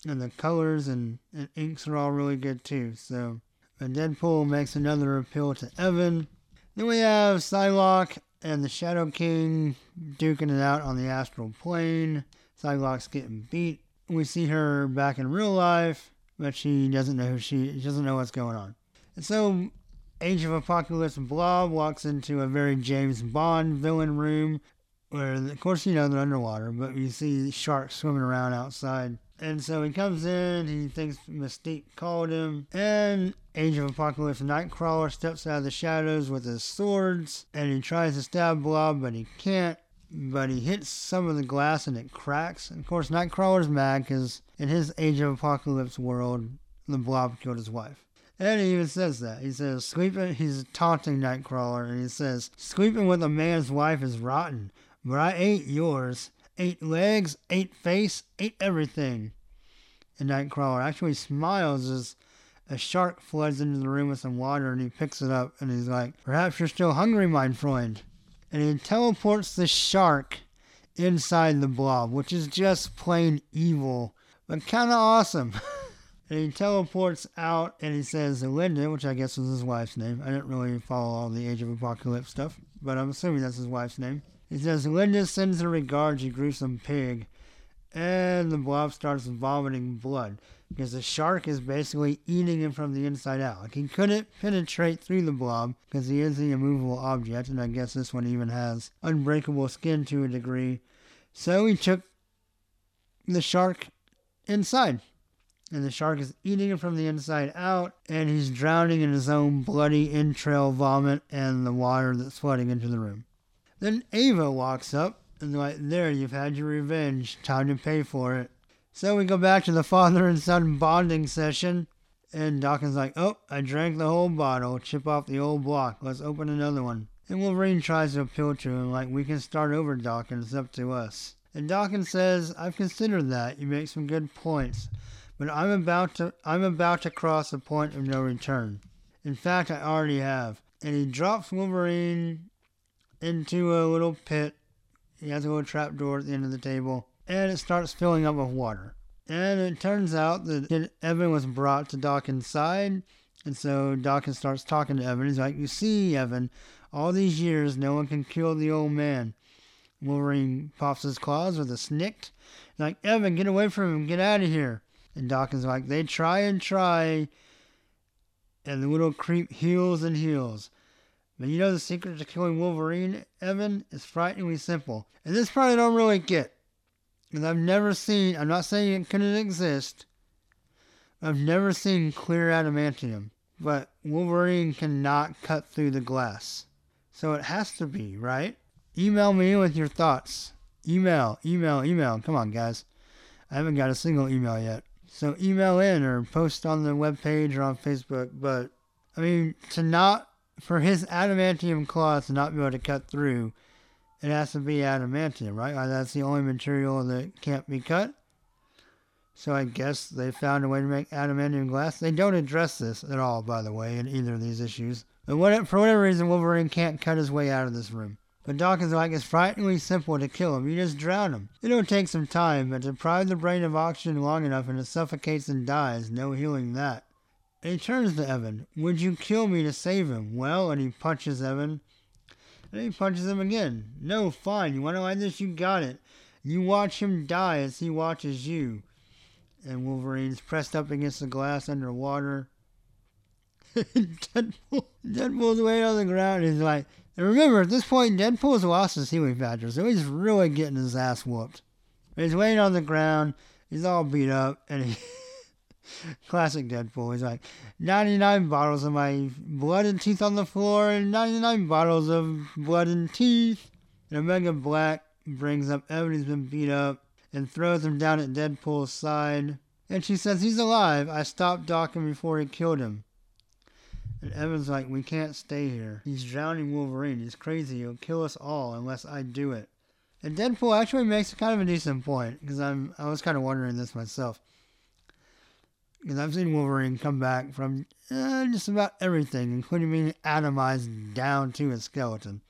And the colors and, and inks are all really good too. So, and Deadpool makes another appeal to Evan. Then we have Psylocke and the Shadow King duking it out on the astral plane. Psylocke's getting beat. We see her back in real life, but she doesn't know who she, she doesn't know what's going on. And so, Age of Apocalypse Blob walks into a very James Bond villain room, where, of course, you know they're underwater, but you see sharks swimming around outside. And so he comes in, he thinks Mystique called him, and Age of Apocalypse Nightcrawler steps out of the shadows with his swords, and he tries to stab Blob, but he can't, but he hits some of the glass and it cracks. And of course, Nightcrawler's mad because in his Age of Apocalypse world, the Blob killed his wife. And he even says that. He says, sleeping, he's taunting Nightcrawler, and he says, sleeping with a man's wife is rotten, but I ate yours. Eight legs, eight face, eight everything. And Nightcrawler actually smiles as a shark floods into the room with some water, and he picks it up and he's like, perhaps you're still hungry, mein Freund. And he teleports the shark inside the Blob, which is just plain evil, but kind of awesome. And he teleports out and he says, Linda, which I guess was his wife's name. I didn't really follow all the Age of Apocalypse stuff, but I'm assuming that's his wife's name. He says, Linda sends her regards, you gruesome pig. and the blob starts vomiting blood because the shark is basically eating him from the inside out. Like, he couldn't penetrate through the blob because he is the immovable object, and I guess this one even has unbreakable skin to a degree. So he took the shark inside, and the shark is eating him from the inside out, and he's drowning in his own bloody entrail vomit and the water that's flooding into the room. Then Ava walks up, and like, there, you've had your revenge. Time to pay for it. So we go back to the father and son bonding session, and Dawkins like, oh, I drank the whole bottle. Chip off the old block. Let's open another one. And Wolverine tries to appeal to him, like, we can start over, Dawkins. It's up to us. And Dawkins says, I've considered that. You make some good points. But I'm about to I'm about to cross the point of no return. In fact, I already have. And he drops Wolverine into a little pit. He has a little trap door at the end of the table. And it starts filling up with water. And it turns out that Evan was brought to Dawkins' side. And so Dawkins starts talking to Evan. He's like, you see, Evan, all these years no one can kill the old man. Wolverine pops his claws with a snick. Like, Evan, get away from him. Get out of here. And Dawkins like, they try and try, and the little creep heals and heals. But you know the secret to killing Wolverine, Evan, is frighteningly simple. And this part I don't really get. Because I've never seen, I'm not saying it couldn't exist, I've never seen clear adamantium. But Wolverine cannot cut through the glass. So it has to be, right? Email me with your thoughts. Email, email, email. Come on, guys. I haven't got a single email yet. So email in or post on the webpage or on Facebook. But, I mean, to not, for his adamantium claw to not be able to cut through, it has to be adamantium, right? Like, that's the only material that can't be cut. So I guess they found a way to make adamantium glass. They don't address this at all, by the way, in either of these issues. But what, for whatever reason, Wolverine can't cut his way out of this room. But Dawkins like, it's frighteningly simple to kill him. You just drown him. It'll take some time, but deprive the brain of oxygen long enough and it suffocates and dies. No healing that. And he turns to Evan. Would you kill me to save him? Well, and he punches Evan. And he punches him again. No, fine. You want to like this? You got it. You watch him die as he watches you. And Wolverine's pressed up against the glass underwater. Deadpool, Deadpool's way on the ground. He's like... And remember, at this point, Deadpool's lost his healing factor, so he's really getting his ass whooped. But he's laying on the ground, he's all beat up, and he... Classic Deadpool, he's like, ninety-nine bottles of my blood and teeth on the floor, and ninety-nine bottles of blood and teeth. And Omega Black brings up Evan, he's been beat up, and throws him down at Deadpool's side. And she says, he's alive, I stopped Dawkins before he killed him. And Evan's like, we can't stay here. He's drowning Wolverine. He's crazy. He'll kill us all unless I do it. And Deadpool actually makes kind of a decent point, because I'm I was kind of wondering this myself. Because I've seen Wolverine come back from eh, just about everything, including being atomized down to his skeleton.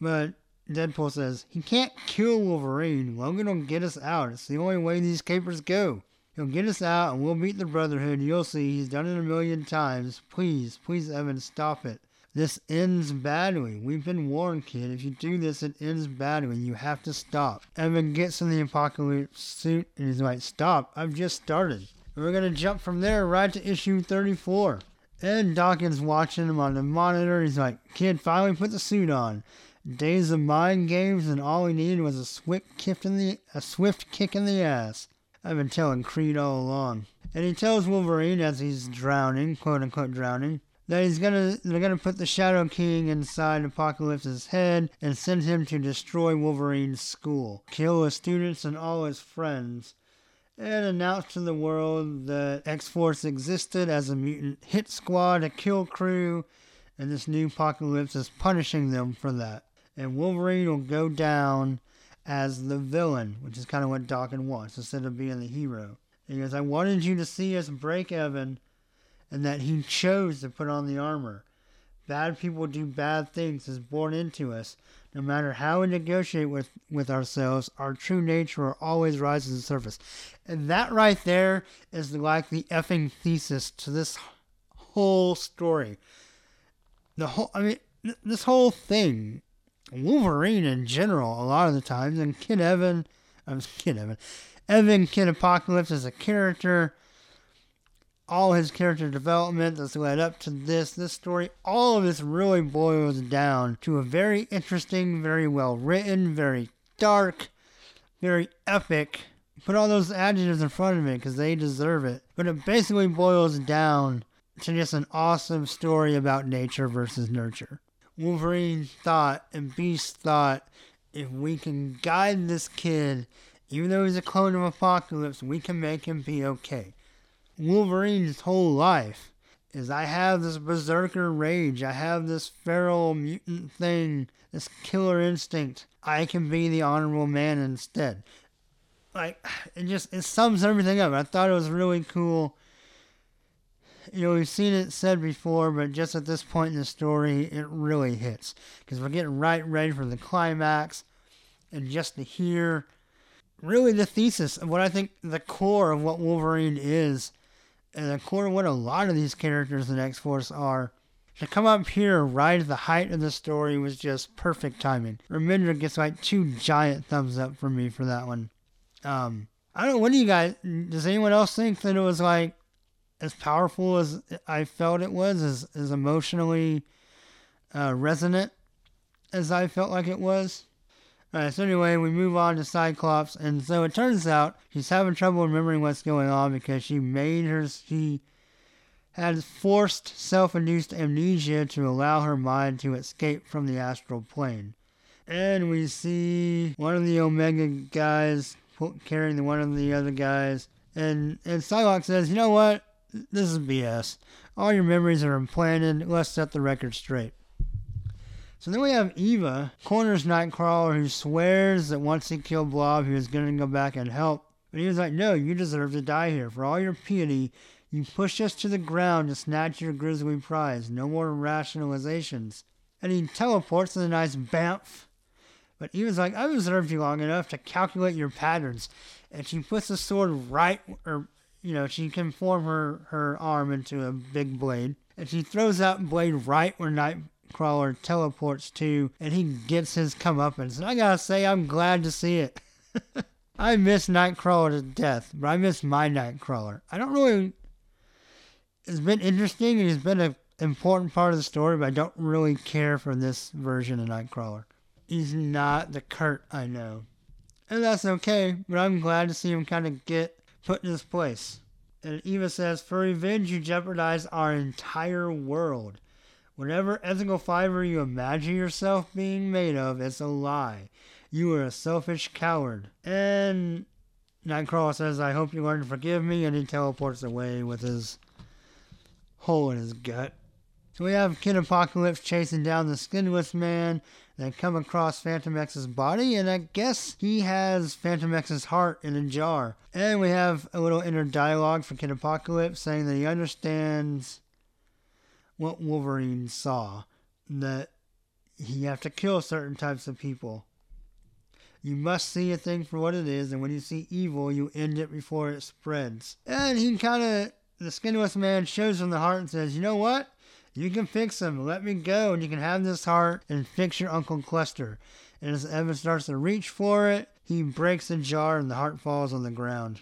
But Deadpool says, he can't kill Wolverine. Logan will get us out. It's the only way these capers go. He'll get us out, and we'll beat the Brotherhood. You'll see. He's done it a million times. Please, please, Evan, stop it. This ends badly. We've been warned, kid. If you do this, it ends badly. You have to stop. Evan gets in the apocalypse suit, and he's like, stop. I've just started. And we're going to jump from there right to issue thirty-four. And Dawkins watching him on the monitor. He's like, kid, finally put the suit on. Days of mind games, and all he needed was a swift kick in the, a swift kick in the ass. I've been telling Creed all along. And he tells Wolverine as he's drowning, quote-unquote drowning, that he's gonna they're gonna put the Shadow King inside Apocalypse's head and send him to destroy Wolverine's school, kill his students and all his friends, and announce to the world that X-Force existed as a mutant hit squad, a kill crew, and this new Apocalypse is punishing them for that. And Wolverine will go down as the villain, which is kind of what Dawkins wants, instead of being the hero. And he goes, I wanted you to see us break Evan, and that he chose to put on the armor. Bad people do bad things is born into us. No matter how we negotiate with, with ourselves, our true nature will always rise to the surface. And that right there is like the effing thesis to this whole story. The whole, I mean, th- this whole thing... Wolverine in general, a lot of the times, and Kid Evan, I'm Kid Evan, Evan Kid Apocalypse as a character, all his character development that's led up to this, this story, all of this really boils down to a very interesting, very well written, very dark, very epic. Put all those adjectives in front of it because they deserve it. But it basically boils down to just an awesome story about nature versus nurture. Wolverine thought and Beast thought, if we can guide this kid, even though he's a clone of Apocalypse, we can make him be okay. Wolverine's whole life is, I have this berserker rage, I have this feral mutant thing, this killer instinct. I can be the honorable man instead. Like, it just, it sums everything up. I thought it was really cool. You know, we've seen it said before, but just at this point in the story, it really hits. Because we're getting right ready for the climax. And just to hear, really the thesis of what I think the core of what Wolverine is, and the core of what a lot of these characters in X-Force are, to come up here right at the height of the story was just perfect timing. Remender gets like two giant thumbs up from me for that one. Um, I don't know, what do you guys, does anyone else think that it was like as powerful as I felt it was, as, as emotionally uh, resonant as I felt like it was? Alright, so anyway, we move on to Cyclops, and so it turns out she's having trouble remembering what's going on because she made her, she had forced self-induced amnesia to allow her mind to escape from the astral plane. And we see one of the Omega guys carrying the one of the other guys, and and Psylocke says, you know what, this is B S, all your memories are implanted, let's set the record straight. So then we have Eva corners Nightcrawler, who swears that once he killed Blob he was going to go back and help, but he was like, no, you deserve to die here for all your piety, you pushed us to the ground to snatch your grisly prize, no more rationalizations. And he teleports to the nice Banff. But Eva's like, I've observed you long enough to calculate your patterns. And she puts the sword right, or, you know, she can form her, her arm into a big blade. And she throws that blade right where Nightcrawler teleports to, and he gets his comeuppance. And I gotta say, I'm glad to see it. I miss Nightcrawler to death, but I miss my Nightcrawler. I don't really... It's been interesting, and it's been an important part of the story, but I don't really care for this version of Nightcrawler. He's not the Kurt I know. And that's okay, but I'm glad to see him kind of get put in his place. And Eva says, for revenge, you jeopardize our entire world. Whatever ethical fiber you imagine yourself being made of, it's a lie. You are a selfish coward. And Nightcrawler says, I hope you learn to forgive me, and he teleports away with his hole in his gut. So we have Kid Apocalypse chasing down the Skinless Man. They come across Phantom X's body, and I guess he has Phantom X's heart in a jar. And we have a little inner dialogue from Kid Apocalypse saying that he understands what Wolverine saw. That you have to kill certain types of people. You must see a thing for what it is, and when you see evil, you end it before it spreads. And he kind of, the Skinless Man shows him the heart and says, you know what? You can fix him. Let me go, and you can have this heart and fix your Uncle Cluster. And as Evan starts to reach for it, he breaks the jar and the heart falls on the ground.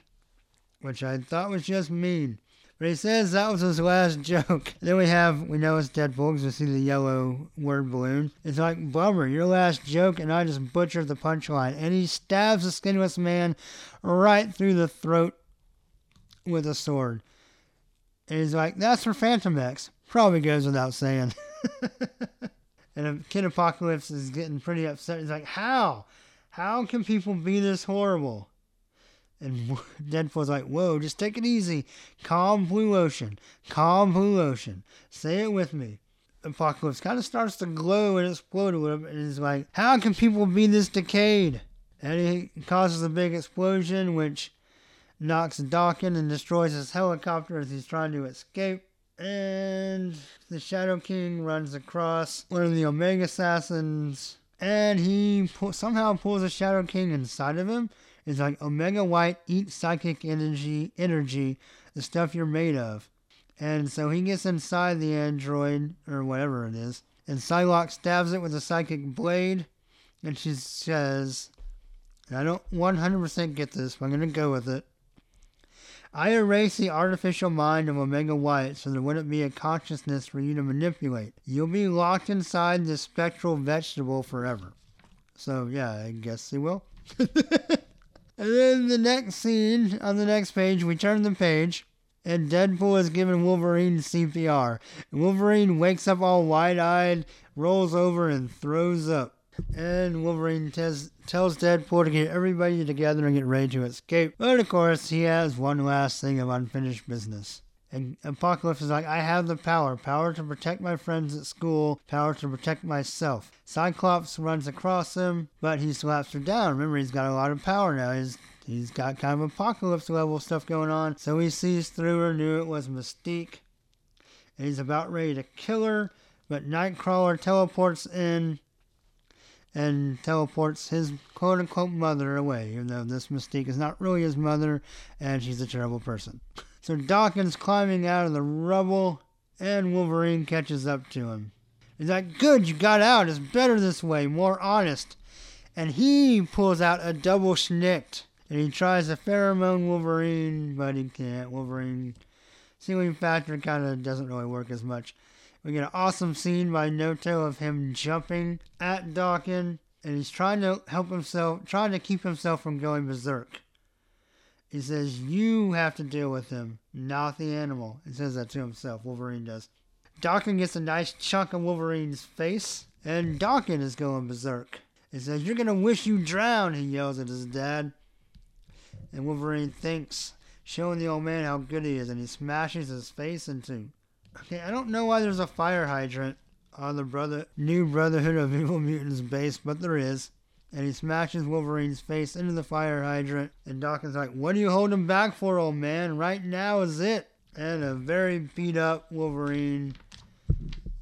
Which I thought was just mean. But he says that was his last joke. Then we have, we know it's Deadpool because we see the yellow word balloon. It's like, bummer, your last joke, and I just butchered the punchline. And he stabs the Skinless Man right through the throat with a sword. And he's like, that's for Phantom X. Probably goes without saying. And Kid Apocalypse is getting pretty upset. He's like, how? How can people be this horrible? And Deadpool's like, whoa, just take it easy. Calm blue ocean. Calm blue ocean. Say it with me. Apocalypse kind of starts to glow and explode a little bit. And he's like, how can people be this decayed? And he causes a big explosion, which knocks Dawkins and destroys his helicopter as he's trying to escape. And the Shadow King runs across one of the Omega Assassins, and he pull, somehow pulls the Shadow King inside of him. It's like, Omega White, eat psychic energy, energy, the stuff you're made of. And so he gets inside the android, or whatever it is, and Psylocke stabs it with a psychic blade, and she says, I don't one hundred percent get this, but I'm going to go with it. I erase the artificial mind of Omega White so there wouldn't be a consciousness for you to manipulate. You'll be locked inside this spectral vegetable forever. So, yeah, I guess he will. And then the next scene on the next page, we turn the page, and Deadpool is giving Wolverine C P R. And Wolverine wakes up all wide-eyed, rolls over, and throws up. And Wolverine tes- tells Deadpool to get everybody together and get ready to escape. But of course, he has one last thing of unfinished business. And Apocalypse is like, I have the power. Power to protect my friends at school. Power to protect myself. Cyclops runs across him, but he slaps her down. Remember, he's got a lot of power now. He's He's got kind of Apocalypse-level stuff going on. So he sees through her, knew it was Mystique. And he's about ready to kill her, but Nightcrawler teleports in and teleports his quote-unquote mother away, even though this Mystique is not really his mother, and she's a terrible person. So Dawkins climbing out of the rubble, and Wolverine catches up to him. He's like, good, you got out, it's better this way, more honest. And he pulls out a double schnicked, and he tries to pheromone Wolverine, but he can't. Wolverine sealing factor kind of doesn't really work as much. We get an awesome scene by Noto of him jumping at Dawkins, and he's trying to help himself, trying to keep himself from going berserk. He says, you have to deal with him, not the animal. He says that to himself, Wolverine does. Dawkins gets a nice chunk of Wolverine's face, and Dawkins is going berserk. He says, you're going to wish you drowned, he yells at his dad. And Wolverine thinks, showing the old man how good he is, and he smashes his face into. Okay, I don't know why there's a fire hydrant on the brother, new Brotherhood of Evil Mutants base, but there is. And he smashes Wolverine's face into the fire hydrant. And Dawkins is like, what are you holding back for, old man? Right now is it. And a very beat up Wolverine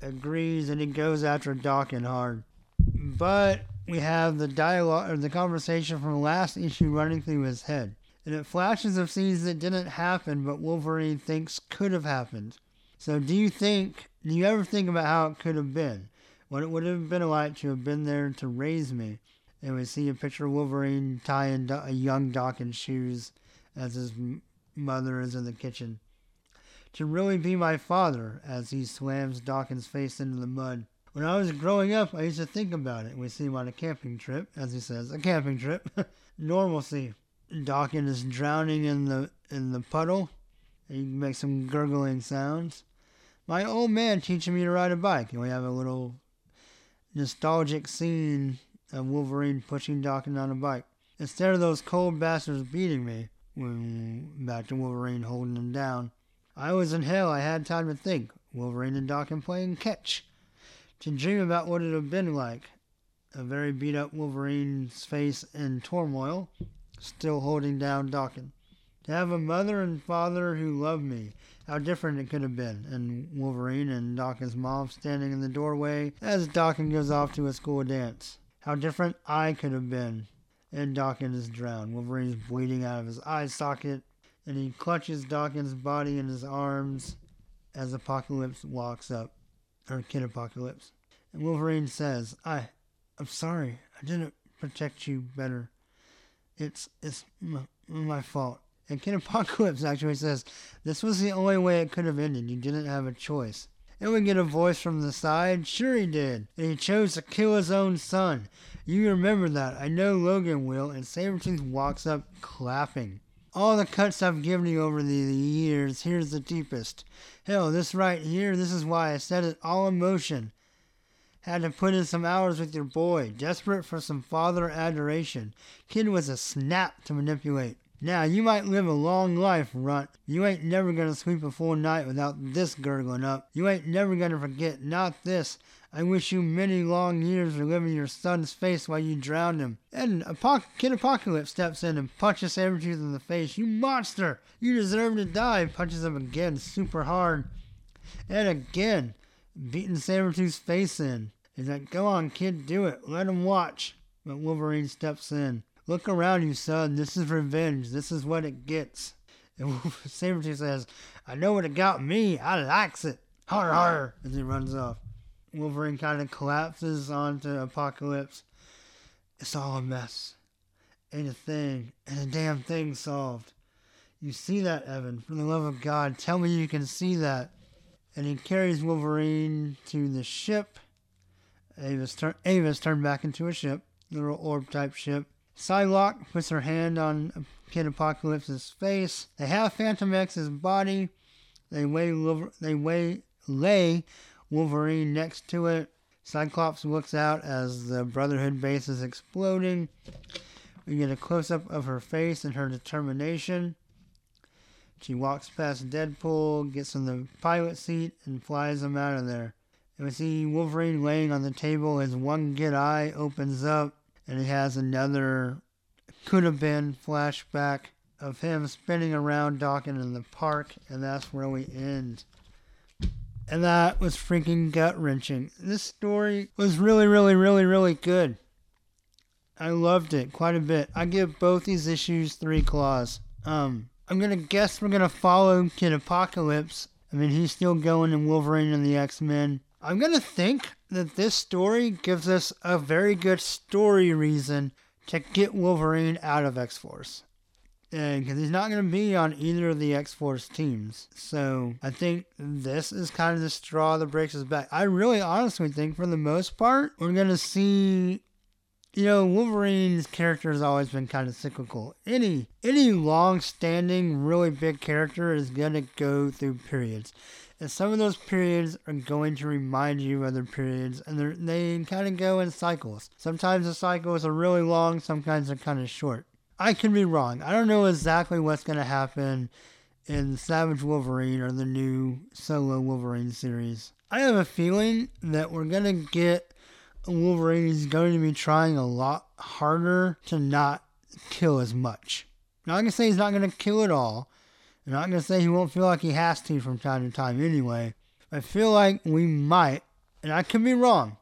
agrees, and he goes after Dawkins hard. But we have the dialogue, or the conversation from last issue running through his head. And it flashes of scenes that didn't happen, but Wolverine thinks could have happened. So do you think, do you ever think about how it could have been? What it would have been like to have been there to raise me? And we see a picture of Wolverine tying a young Dawkins' shoes as his mother is in the kitchen. To really be my father, as he slams Dawkins' face into the mud. When I was growing up, I used to think about it. We see him on a camping trip, as he says, a camping trip. Normalcy. Dawkins is drowning in the in the puddle. He makes some gurgling sounds. My old man teaching me to ride a bike. And we have a little nostalgic scene of Wolverine pushing Dawkins on a bike. Instead of those cold bastards beating me, back to Wolverine holding him down. I was in hell. I had time to think. Wolverine and Dawkins playing catch. To dream about what it would have been like. A very beat up Wolverine's face in turmoil, still holding down Dawkins. To have a mother and father who loved me. How different it could have been. And Wolverine and Dawkins' mom standing in the doorway as Dawkins goes off to a school dance. How different I could have been. And Dawkins is drowned. Wolverine's bleeding out of his eye socket. And he clutches Dawkins' body in his arms as Apocalypse walks up. Or Kid Apocalypse. And Wolverine says, I, I'm sorry. I didn't protect you better. It's, it's my, my fault. And Kid Apocalypse actually says, this was the only way it could have ended. You didn't have a choice. And we get a voice from the side. Sure he did. And he chose to kill his own son. You remember that. I know Logan will. And Sabretooth walks up clapping. All the cuts I've given you over the, the years, here's the deepest. Hell, this right here, this is why I said it all in motion. Had to put in some hours with your boy. Desperate for some father adoration. Kid was a snap to manipulate. Now, you might live a long life, runt. You ain't never gonna sleep a full night without this gurgling up. You ain't never gonna forget, not this. I wish you many long years for living your son's face while you drowned him. And Apoc- Kid Apocalypse steps in and punches Sabretooth in the face. You monster! You deserve to die! Punches him again, super hard. And again, beating Sabretooth's face in. He's like, go on, kid, do it. Let him watch. But Wolverine steps in. Look around you, son. This is revenge. This is what it gets. And Sabretooth says, I know what it got me. I likes it. Har har, as he runs off. Wolverine kind of collapses onto Apocalypse. It's all a mess. ate a thing, and the damn thing solved. You see that, Evan? For the love of God, tell me you can see that. And he carries Wolverine to the ship. Avis, tur- Avis turned back into a ship, little orb-type ship. Psylocke puts her hand on Kid Apocalypse's face. They have Phantom X's body. They weigh, they weigh, lay Wolverine next to it. Cyclops looks out as the Brotherhood base is exploding. We get a close-up of her face and her determination. She walks past Deadpool, gets in the pilot seat, and flies him out of there. And we see Wolverine laying on the table as one good eye opens up, and it has another could-have-been flashback of him spinning around Dawkins in the park, and that's where we end. And that was freaking gut-wrenching. This story was really, really, really, really good. I loved it quite a bit. I give both these issues three claws. Um... I'm going to guess we're going to follow Kid Apocalypse. I mean, he's still going in Wolverine and the X-Men. I'm going to think that this story gives us a very good story reason to get Wolverine out of X-Force. Because he's not going to be on either of the X-Force teams. So I think this is kind of the straw that breaks his back. I really honestly think, for the most part, we're going to see... You know, Wolverine's character has always been kind of cyclical. Any any long-standing, really big character is going to go through periods. And some of those periods are going to remind you of other periods. And they kind of go in cycles. Sometimes the cycles are really long, sometimes they're kind of short. I could be wrong. I don't know exactly what's going to happen in Savage Wolverine or the new Solo Wolverine series. I have a feeling that we're going to get... Wolverine is going to be trying a lot harder to not kill as much. Now, I'm not going to say he's not going to kill it all. I'm not going to say he won't feel like he has to from time to time anyway. I feel like we might, and I could be wrong.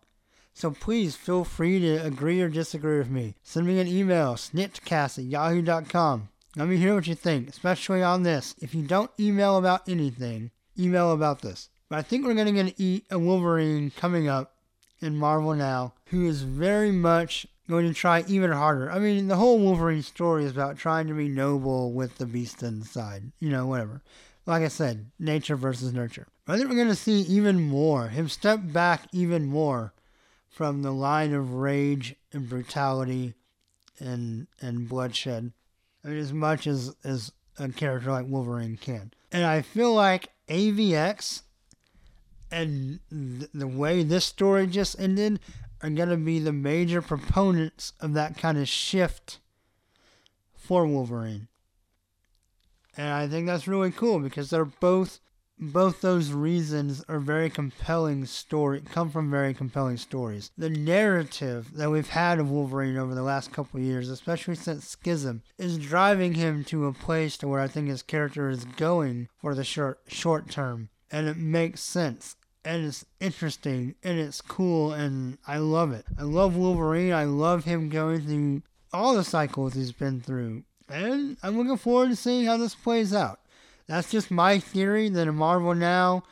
So please feel free to agree or disagree with me. Send me an email, snitchcast at yahoo dot com. Let me hear what you think, especially on this. If you don't email about anything, email about this. But I think we're going to get to eat a Wolverine coming up in Marvel Now, who is very much going to try even harder. I mean, the whole Wolverine story is about trying to be noble with the beast inside. You know, whatever. Like I said, nature versus nurture. But I think we're going to see even more. Him step back even more from the line of rage and brutality and and bloodshed. I mean, as much as, as a character like Wolverine can. And I feel like A V X... and the way this story just ended are going to be the major proponents of that kind of shift for Wolverine. And I think that's really cool because they're both, both those reasons are very compelling story, come from very compelling stories. The narrative that we've had of Wolverine over the last couple of years, especially since Schism, is driving him to a place to where I think his character is going for the short, short term. And it makes sense, and it's interesting, and it's cool, and I love it. I love Wolverine. I love him going through all the cycles he's been through, and I'm looking forward to seeing how this plays out. That's just my theory that in Marvel Now,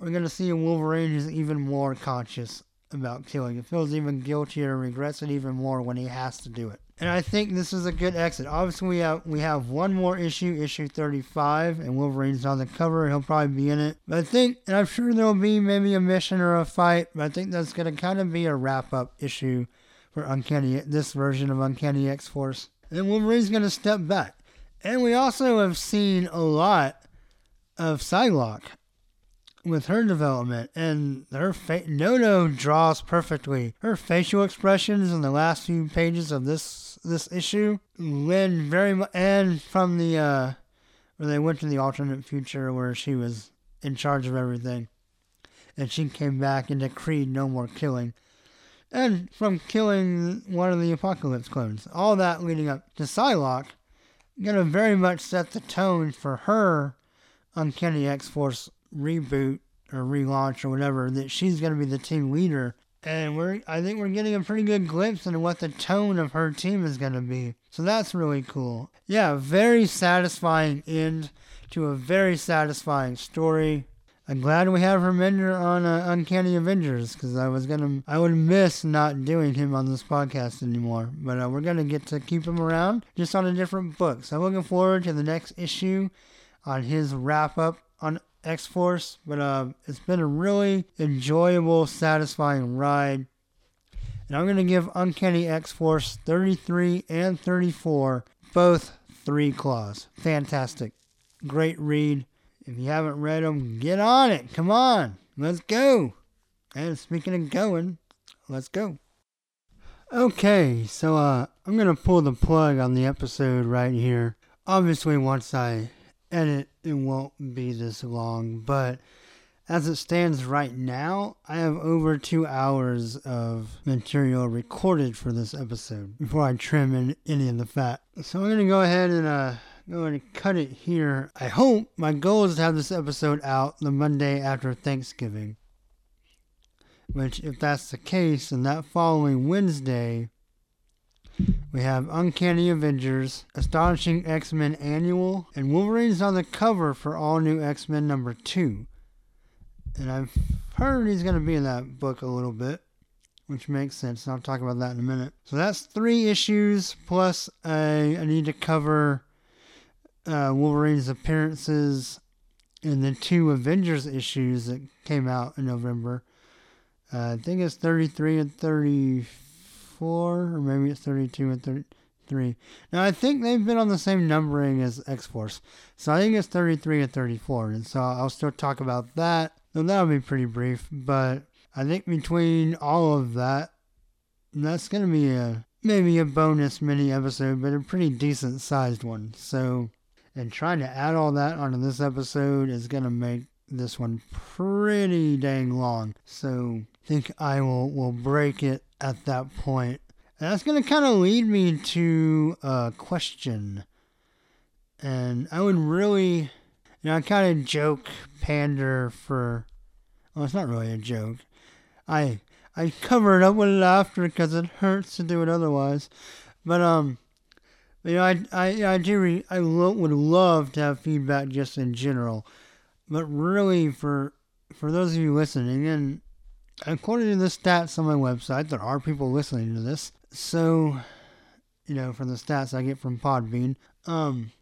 we're going to see a Wolverine who's even more conscious about killing. It feels even guiltier and regrets it even more when he has to do it. And I think this is a good exit. Obviously, we have, we have one more issue, issue thirty-five, and Wolverine's on the cover. He'll probably be in it. But I think, and I'm sure there'll be maybe a mission or a fight, but I think that's going to kind of be a wrap-up issue for Uncanny, this version of Uncanny X-Force. And then Wolverine's going to step back. And we also have seen a lot of Psylocke with her development, and her fa- Noto draws perfectly. Her facial expressions in the last few pages of this this issue lend very much, and from the uh, where they went to the alternate future where she was in charge of everything, and she came back and decreed no more killing, and from killing one of the Apocalypse clones, all that leading up to Psylocke, gonna very much set the tone for her Uncanny X-Force reboot or relaunch or whatever, that she's going to be the team leader. And we're I think we're getting a pretty good glimpse into what the tone of her team is going to be. So that's really cool. Yeah, very satisfying end to a very satisfying story. I'm glad we have Reminder on uh, Uncanny Avengers, because I was gonna, I would miss not doing him on this podcast anymore. But uh, we're gonna get to keep him around, just on a different book. So I'm looking forward to the next issue, on his wrap up on X-Force. But uh, it's been a really enjoyable, satisfying ride. And I'm gonna give Uncanny X-Force thirty-three and thirty-four both three claws. Fantastic, great read. If you haven't read them, get on it. Come on. Let's go. And speaking of going, let's go. Okay, so uh, I'm going to pull the plug on the episode right here. Obviously, once I edit, it won't be this long. But as it stands right now, I have over two hours of material recorded for this episode before I trim in any of the fat. So I'm going to go ahead and... uh. I'm going to cut it here. I hope my goal is to have this episode out the Monday after Thanksgiving. Which, if that's the case, then that following Wednesday, we have Uncanny Avengers, Astonishing X-Men Annual, and Wolverine's on the cover for All New X-Men number two. And I've heard he's going to be in that book a little bit, which makes sense, and I'll talk about that in a minute. So that's three issues, plus I, I need to cover... Uh, Wolverine's appearances in the two Avengers issues that came out in November. Uh, I think it's thirty-three and thirty-four, or maybe it's thirty-two and thirty-three. Now, I think they've been on the same numbering as X-Force, so I think it's thirty-three and thirty-four, and so I'll still talk about that, though that'll be pretty brief, but I think between all of that, that's going to be a maybe a bonus mini-episode, but a pretty decent-sized one, so... And trying to add all that onto this episode is going to make this one pretty dang long. So I think I will, will break it at that point. And that's going to kind of lead me to a question. And I would really, you know, I kind of joke, pander for, well, it's not really a joke. I, I cover it up with laughter because it hurts to do it otherwise. But, um... You know, I, I, I do. Re, I lo- would love to have feedback just in general, but really for for those of you listening, and according to the stats on my website, there are people listening to this. So, you know, from the stats I get from Podbean, um,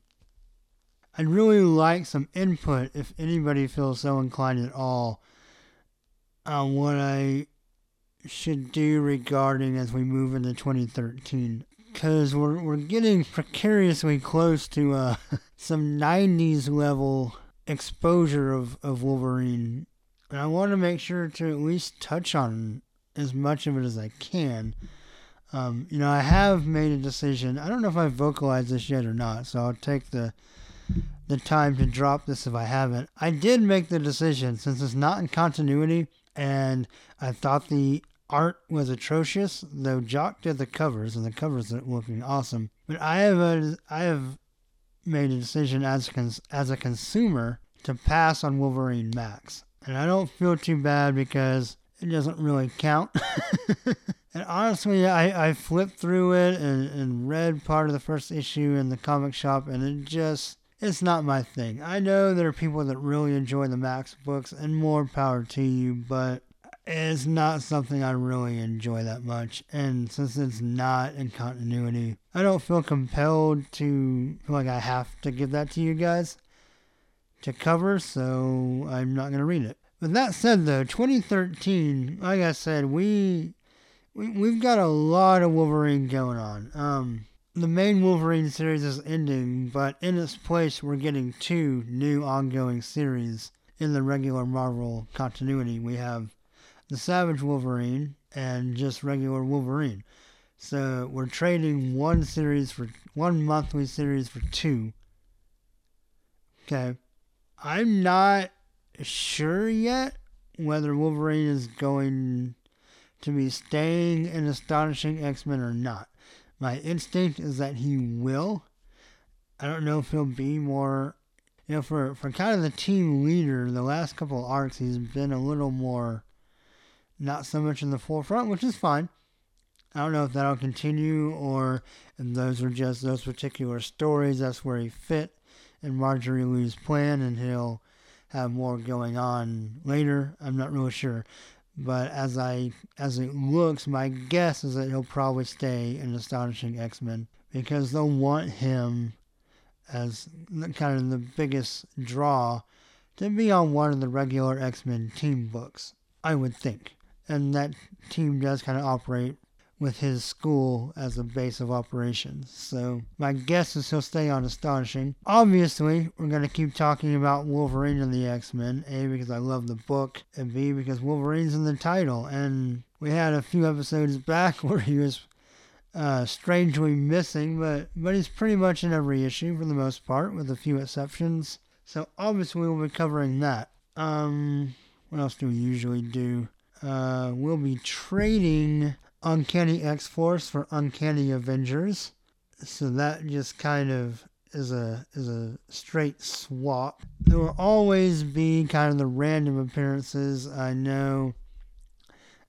I'd really like some input if anybody feels so inclined at all on what I should do regarding as we move into twenty thirteen. Because we're, we're getting precariously close to uh, some nineties level exposure of, of Wolverine. And I want to make sure to at least touch on as much of it as I can. Um, you know, I have made a decision. I don't know if I've vocalized this yet or not. So I'll take the, the time to drop this if I haven't. I did make the decision since it's not in continuity. And I thought the... art was atrocious, though Jock did the covers, and the covers are looking awesome. But I have a, I have made a decision as cons- as a consumer to pass on Wolverine Max, and I don't feel too bad because it doesn't really count. And honestly, I, I flipped through it and, and read part of the first issue in the comic shop, and it just, it's not my thing. I know there are people that really enjoy the Max books, and more power to you, but... it's not something I really enjoy that much, and since it's not in continuity, I don't feel compelled to, like I have to give that to you guys to cover, so I'm not going to read it. But that said, though, twenty thirteen, like I said, we, we, we've got a lot of Wolverine going on. Um, the main Wolverine series is ending, but in its place, we're getting two new ongoing series in the regular Marvel continuity. We have the Savage Wolverine, and just regular Wolverine. So we're trading one series for, one monthly series for two. Okay. I'm not sure yet whether Wolverine is going to be staying in Astonishing X-Men or not. My instinct is that he will. I don't know if he'll be more, you know, for, for kind of the team leader, the last couple arcs, he's been a little more... not so much in the forefront, which is fine. I don't know if that'll continue or if those are just those particular stories. That's where he fit in Marjorie Liu's plan, and he'll have more going on later. I'm not really sure. But as I as it looks, my guess is that he'll probably stay in Astonishing X-Men, because they'll want him as kind of the biggest draw to be on one of the regular X-Men team books, I would think. And that team does kind of operate with his school as a base of operations. So my guess is he'll stay on Astonishing. Obviously, we're going to keep talking about Wolverine and the X-Men. A, because I love the book. And B, because Wolverine's in the title. And we had a few episodes back where he was uh, strangely missing. But, but he's pretty much in every issue for the most part, with a few exceptions. So obviously we'll be covering that. Um, what else do we usually do? Uh, we'll be trading Uncanny X-Force for Uncanny Avengers. So that just kind of is a is a straight swap. There will always be kind of the random appearances. I know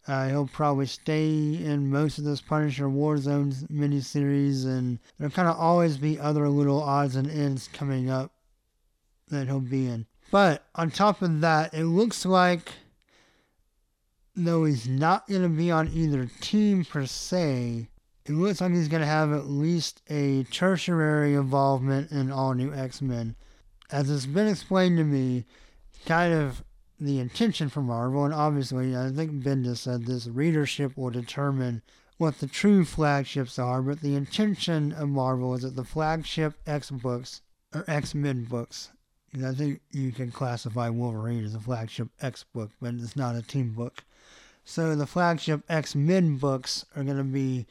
uh, he'll probably stay in most of this Punisher Warzone miniseries, and there'll kind of always be other little odds and ends coming up that he'll be in. But on top of that, it looks like, though he's not going to be on either team per se, it looks like he's going to have at least a tertiary involvement in All New X-Men. As it's been explained to me, kind of the intention for Marvel, and obviously I think Bendis said this, readership will determine what the true flagships are, but the intention of Marvel is that the flagship X books, or X-Men books, I think you can classify Wolverine as a flagship X book, but it's not a team book. So the flagship X-Men books are going to be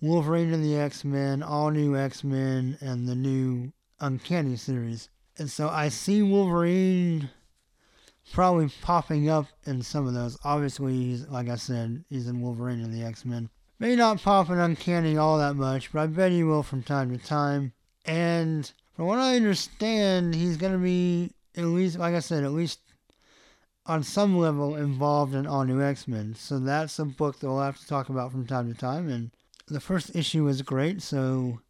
Wolverine and the X-Men, All New X-Men, and the new Uncanny series. And so I see Wolverine probably popping up in some of those. Obviously, he's, like I said, he's in Wolverine and the X-Men. May not pop in Uncanny all that much, but I bet he will from time to time. And from what I understand, he's going to be, at least, like I said, at least on some level involved in All New X-Men. So that's a book that we'll have to talk about from time to time. And the first issue is great, so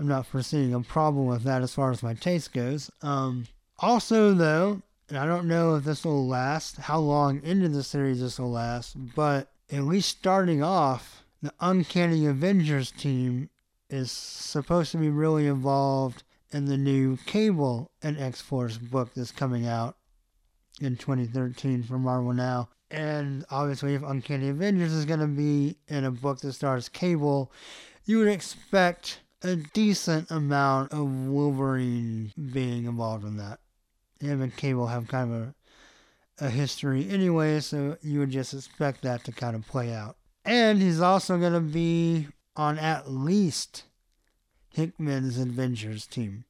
I'm not foreseeing a problem with that as far as my taste goes. Um, also, though, and I don't know if this will last, how long into the series this will last, but at least starting off, the Uncanny Avengers team is supposed to be really involved in the new Cable and X-Force book that's coming out in twenty thirteen for Marvel Now. And obviously, if Uncanny Avengers is going to be in a book that stars Cable, you would expect a decent amount of Wolverine being involved in that. Him and Cable have kind of a a history anyway, so you would just expect that to kind of play out. And he's also going to be on at least Hickman's Adventures team,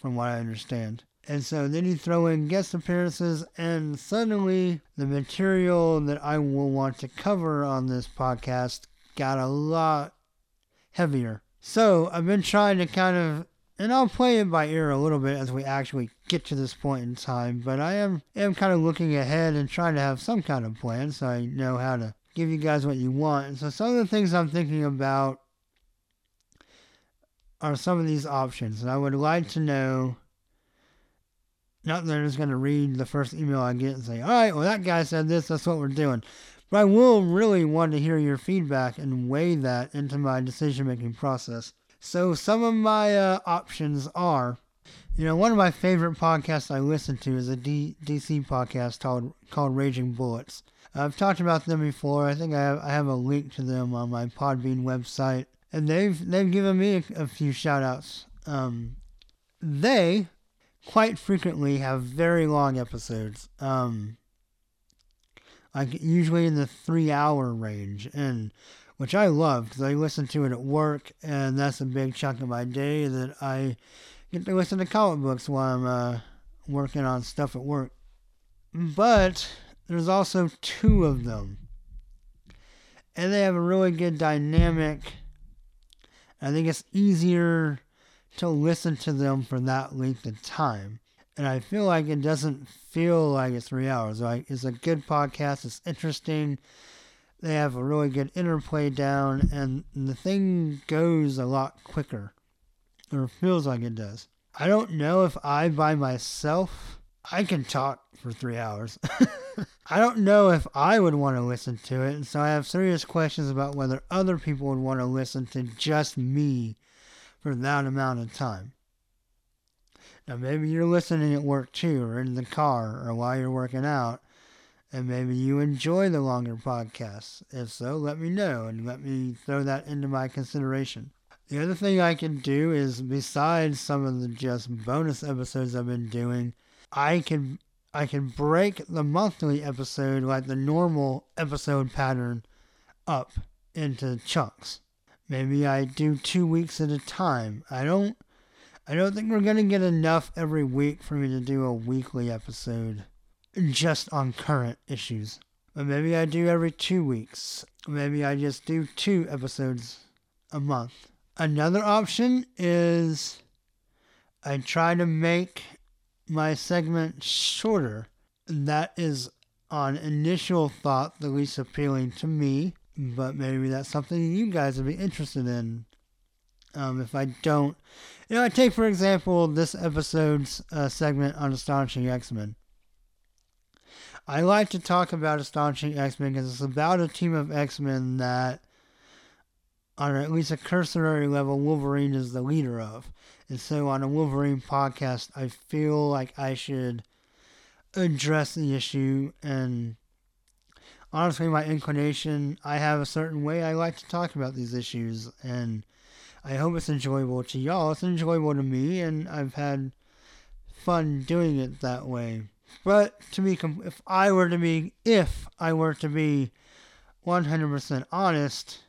from what I understand. And so then you throw in guest appearances, and suddenly the material that I will want to cover on this podcast got a lot heavier. So I've been trying to kind of, and I'll play it by ear a little bit as we actually get to this point in time, but I am, am kind of looking ahead and trying to have some kind of plan so I know how to give you guys what you want. And so some of the things I'm thinking about are some of these options, and I would like to know. Not that I'm just going to read the first email I get and say, all right, well, that guy said this, that's what we're doing. But I will really want to hear your feedback and weigh that into my decision-making process. So some of my uh, options are, you know, one of my favorite podcasts I listen to is a D- DC podcast called, called Raging Bullets. I've talked about them before. I think I have, I have a link to them on my Podbean website. And they've, they've given me a, a few shout-outs. Um, they quite frequently have very long episodes, um, like usually in the three-hour range, and which I love because I listen to it at work, and that's a big chunk of my day that I get to listen to comic books while I'm uh, working on stuff at work. But there's also two of them, and they have a really good dynamic. I think it's easier to listen to them for that length of time. And I feel like it doesn't feel like it's three hours. Like, it's a good podcast. It's interesting. They have a really good interplay down, and the thing goes a lot quicker, or feels like it does. I don't know if I by myself, I can talk for three hours. I don't know if I would want to listen to it, and so I have serious questions about whether other people would want to listen to just me for that amount of time. Now, maybe you're listening at work too, or in the car, or while you're working out, and maybe you enjoy the longer podcasts. If so, let me know, and let me throw that into my consideration. The other thing I can do is, besides some of the just bonus episodes I've been doing, I can I can break the monthly episode, like the normal episode pattern, up into chunks. Maybe I do two weeks at a time. I don't I don't think we're gonna get enough every week for me to do a weekly episode just on current issues. But maybe I do every two weeks. Maybe I just do two episodes a month. Another option is I try to make my segment shorter. That is, on initial thought, the least appealing to me, but maybe that's something you guys would be interested in. Um, if I don't, you know, I take, for example, this episode's uh, segment on Astonishing X-Men. I like to talk about Astonishing X-Men because it's about a team of X-Men that, on at least a cursory level, Wolverine is the leader of. And so on a Wolverine podcast, I feel like I should address the issue. And honestly, my inclination, I have a certain way I like to talk about these issues. And I hope it's enjoyable to y'all. It's enjoyable to me, and I've had fun doing it that way. But to be, if I were to be, if I were to be one hundred percent honest,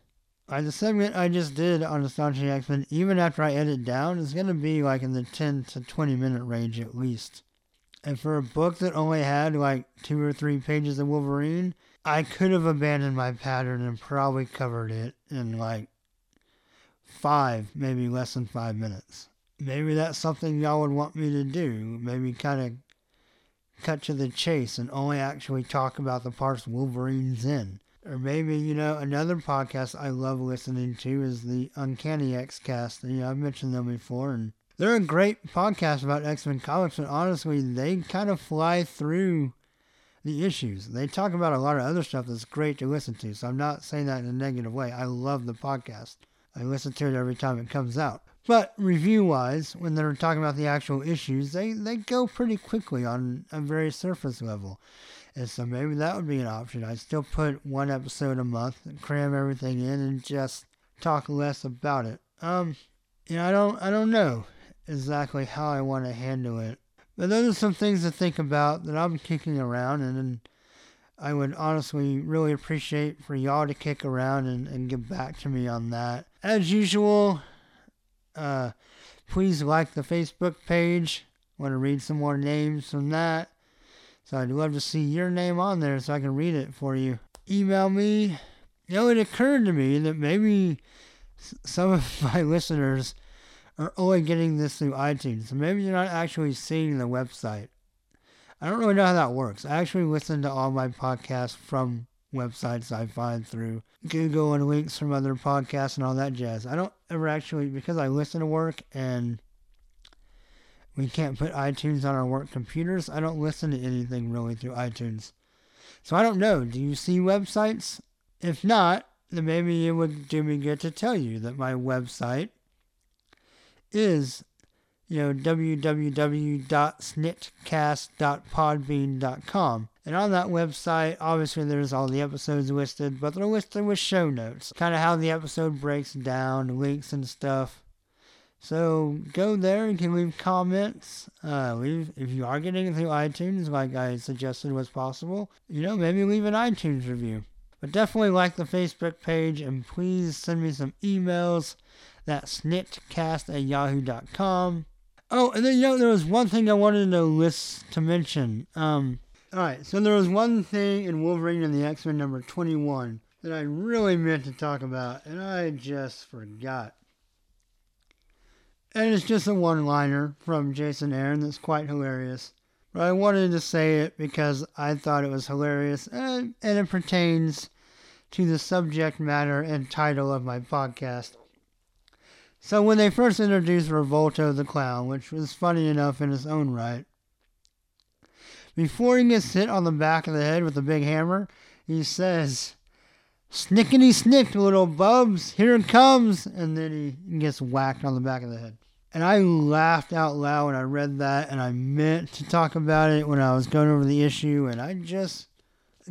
Uh, the segment I just did on Astonishing X-Men, even after I edit down, is going to be like in the ten to twenty minute range at least. And for a book that only had like two or three pages of Wolverine, I could have abandoned my pattern and probably covered it in like five, maybe less than five minutes. Maybe that's something y'all would want me to do. Maybe kind of cut to the chase and only actually talk about the parts Wolverine's in. Or maybe, you know, another podcast I love listening to is the Uncanny X-Cast. You know, I've mentioned them before, and they're a great podcast about X-Men comics, and honestly, they kind of fly through the issues. They talk about a lot of other stuff that's great to listen to, so I'm not saying that in a negative way. I love the podcast. I listen to it every time it comes out. But review-wise, when they're talking about the actual issues, they, they go pretty quickly on a very surface level. And so maybe that would be an option. I'd still put one episode a month and cram everything in and just talk less about it. Um, you know, I don't, I don't know exactly how I want to handle it. But those are some things to think about that I'm kicking around, and, and I would honestly really appreciate for y'all to kick around and, and get back to me on that. As usual, uh, please like the Facebook page. I want to read some more names from that. So I'd love to see your name on there so I can read it for you. Email me. You know, it occurred to me that maybe some of my listeners are only getting this through iTunes. So maybe you're not actually seeing the website. I don't really know how that works. I actually listen to all my podcasts from websites I find through Google and links from other podcasts and all that jazz. I don't ever actually, because I listen to work and we can't put iTunes on our work computers. I don't listen to anything really through iTunes. So I don't know. Do you see websites? If not, then maybe it would do me good to tell you that my website is, you know, w w w dot snitcast dot podbean dot com. And on that website, obviously there's all the episodes listed, but they're listed with show notes, kind of how the episode breaks down, links and stuff. So go there, you can leave comments, uh, leave, if you are getting it through iTunes, like I suggested was possible, you know, maybe leave an iTunes review. But definitely like the Facebook page, and please send me some emails, that's snitcast at yahoo dot com. Oh, and then, you know, there was one thing I wanted to list, to mention. Um, alright, so there was one thing in Wolverine and the X-Men number twenty-one that I really meant to talk about, and I just forgot. And it's just a one-liner from Jason Aaron that's quite hilarious. But I wanted to say it because I thought it was hilarious, and, and it pertains to the subject matter and title of my podcast. So when they first introduced Revolto the Clown, which was funny enough in its own right, Before he gets hit on the back of the head with a big hammer, he says, "Snickety snick, little bubs, here it comes!" And then he gets whacked on the back of the head. And I laughed out loud when I read that, and I meant to talk about it when I was going over the issue, and I just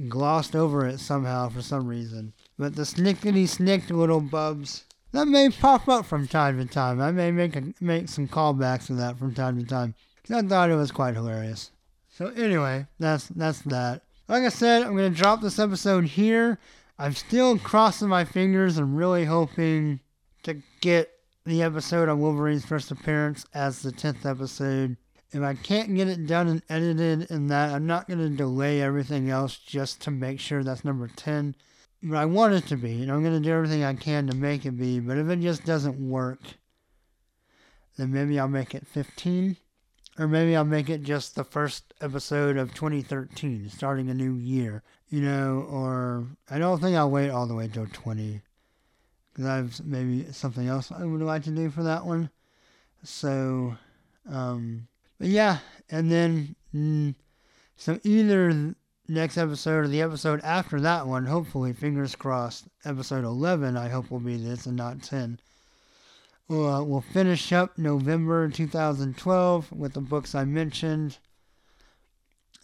glossed over it somehow for some reason. But the snickety snick, little bubs, that may pop up from time to time. I may make a, make some callbacks to that from time to time. I thought it was quite hilarious. So anyway, that's that's that. Like I said, I'm going to drop this episode here. I'm still crossing my fingers and really hoping to get the episode on Wolverine's first appearance as the tenth episode. If I can't get it done and edited in that, I'm not going to delay everything else just to make sure that's number ten. But I want it to be, and I'm going to do everything I can to make it be. But if it just doesn't work, then maybe I'll make it fifteen. Or maybe I'll make it just the first episode of twenty thirteen, starting a new year. You know, or I don't think I'll wait all the way till twenty. Because I have maybe something else I would like to do for that one. So, um, but yeah. And then, mm, so either next episode or the episode after that one, hopefully, fingers crossed, episode eleven, I hope will be this and not ten. We'll, uh, we'll finish up November two thousand twelve with the books I mentioned.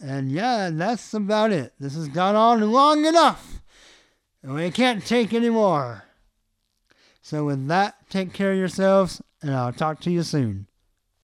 And yeah, that's about it. This has gone on long enough. And we can't take any more. So with that, take care of yourselves, and I'll talk to you soon.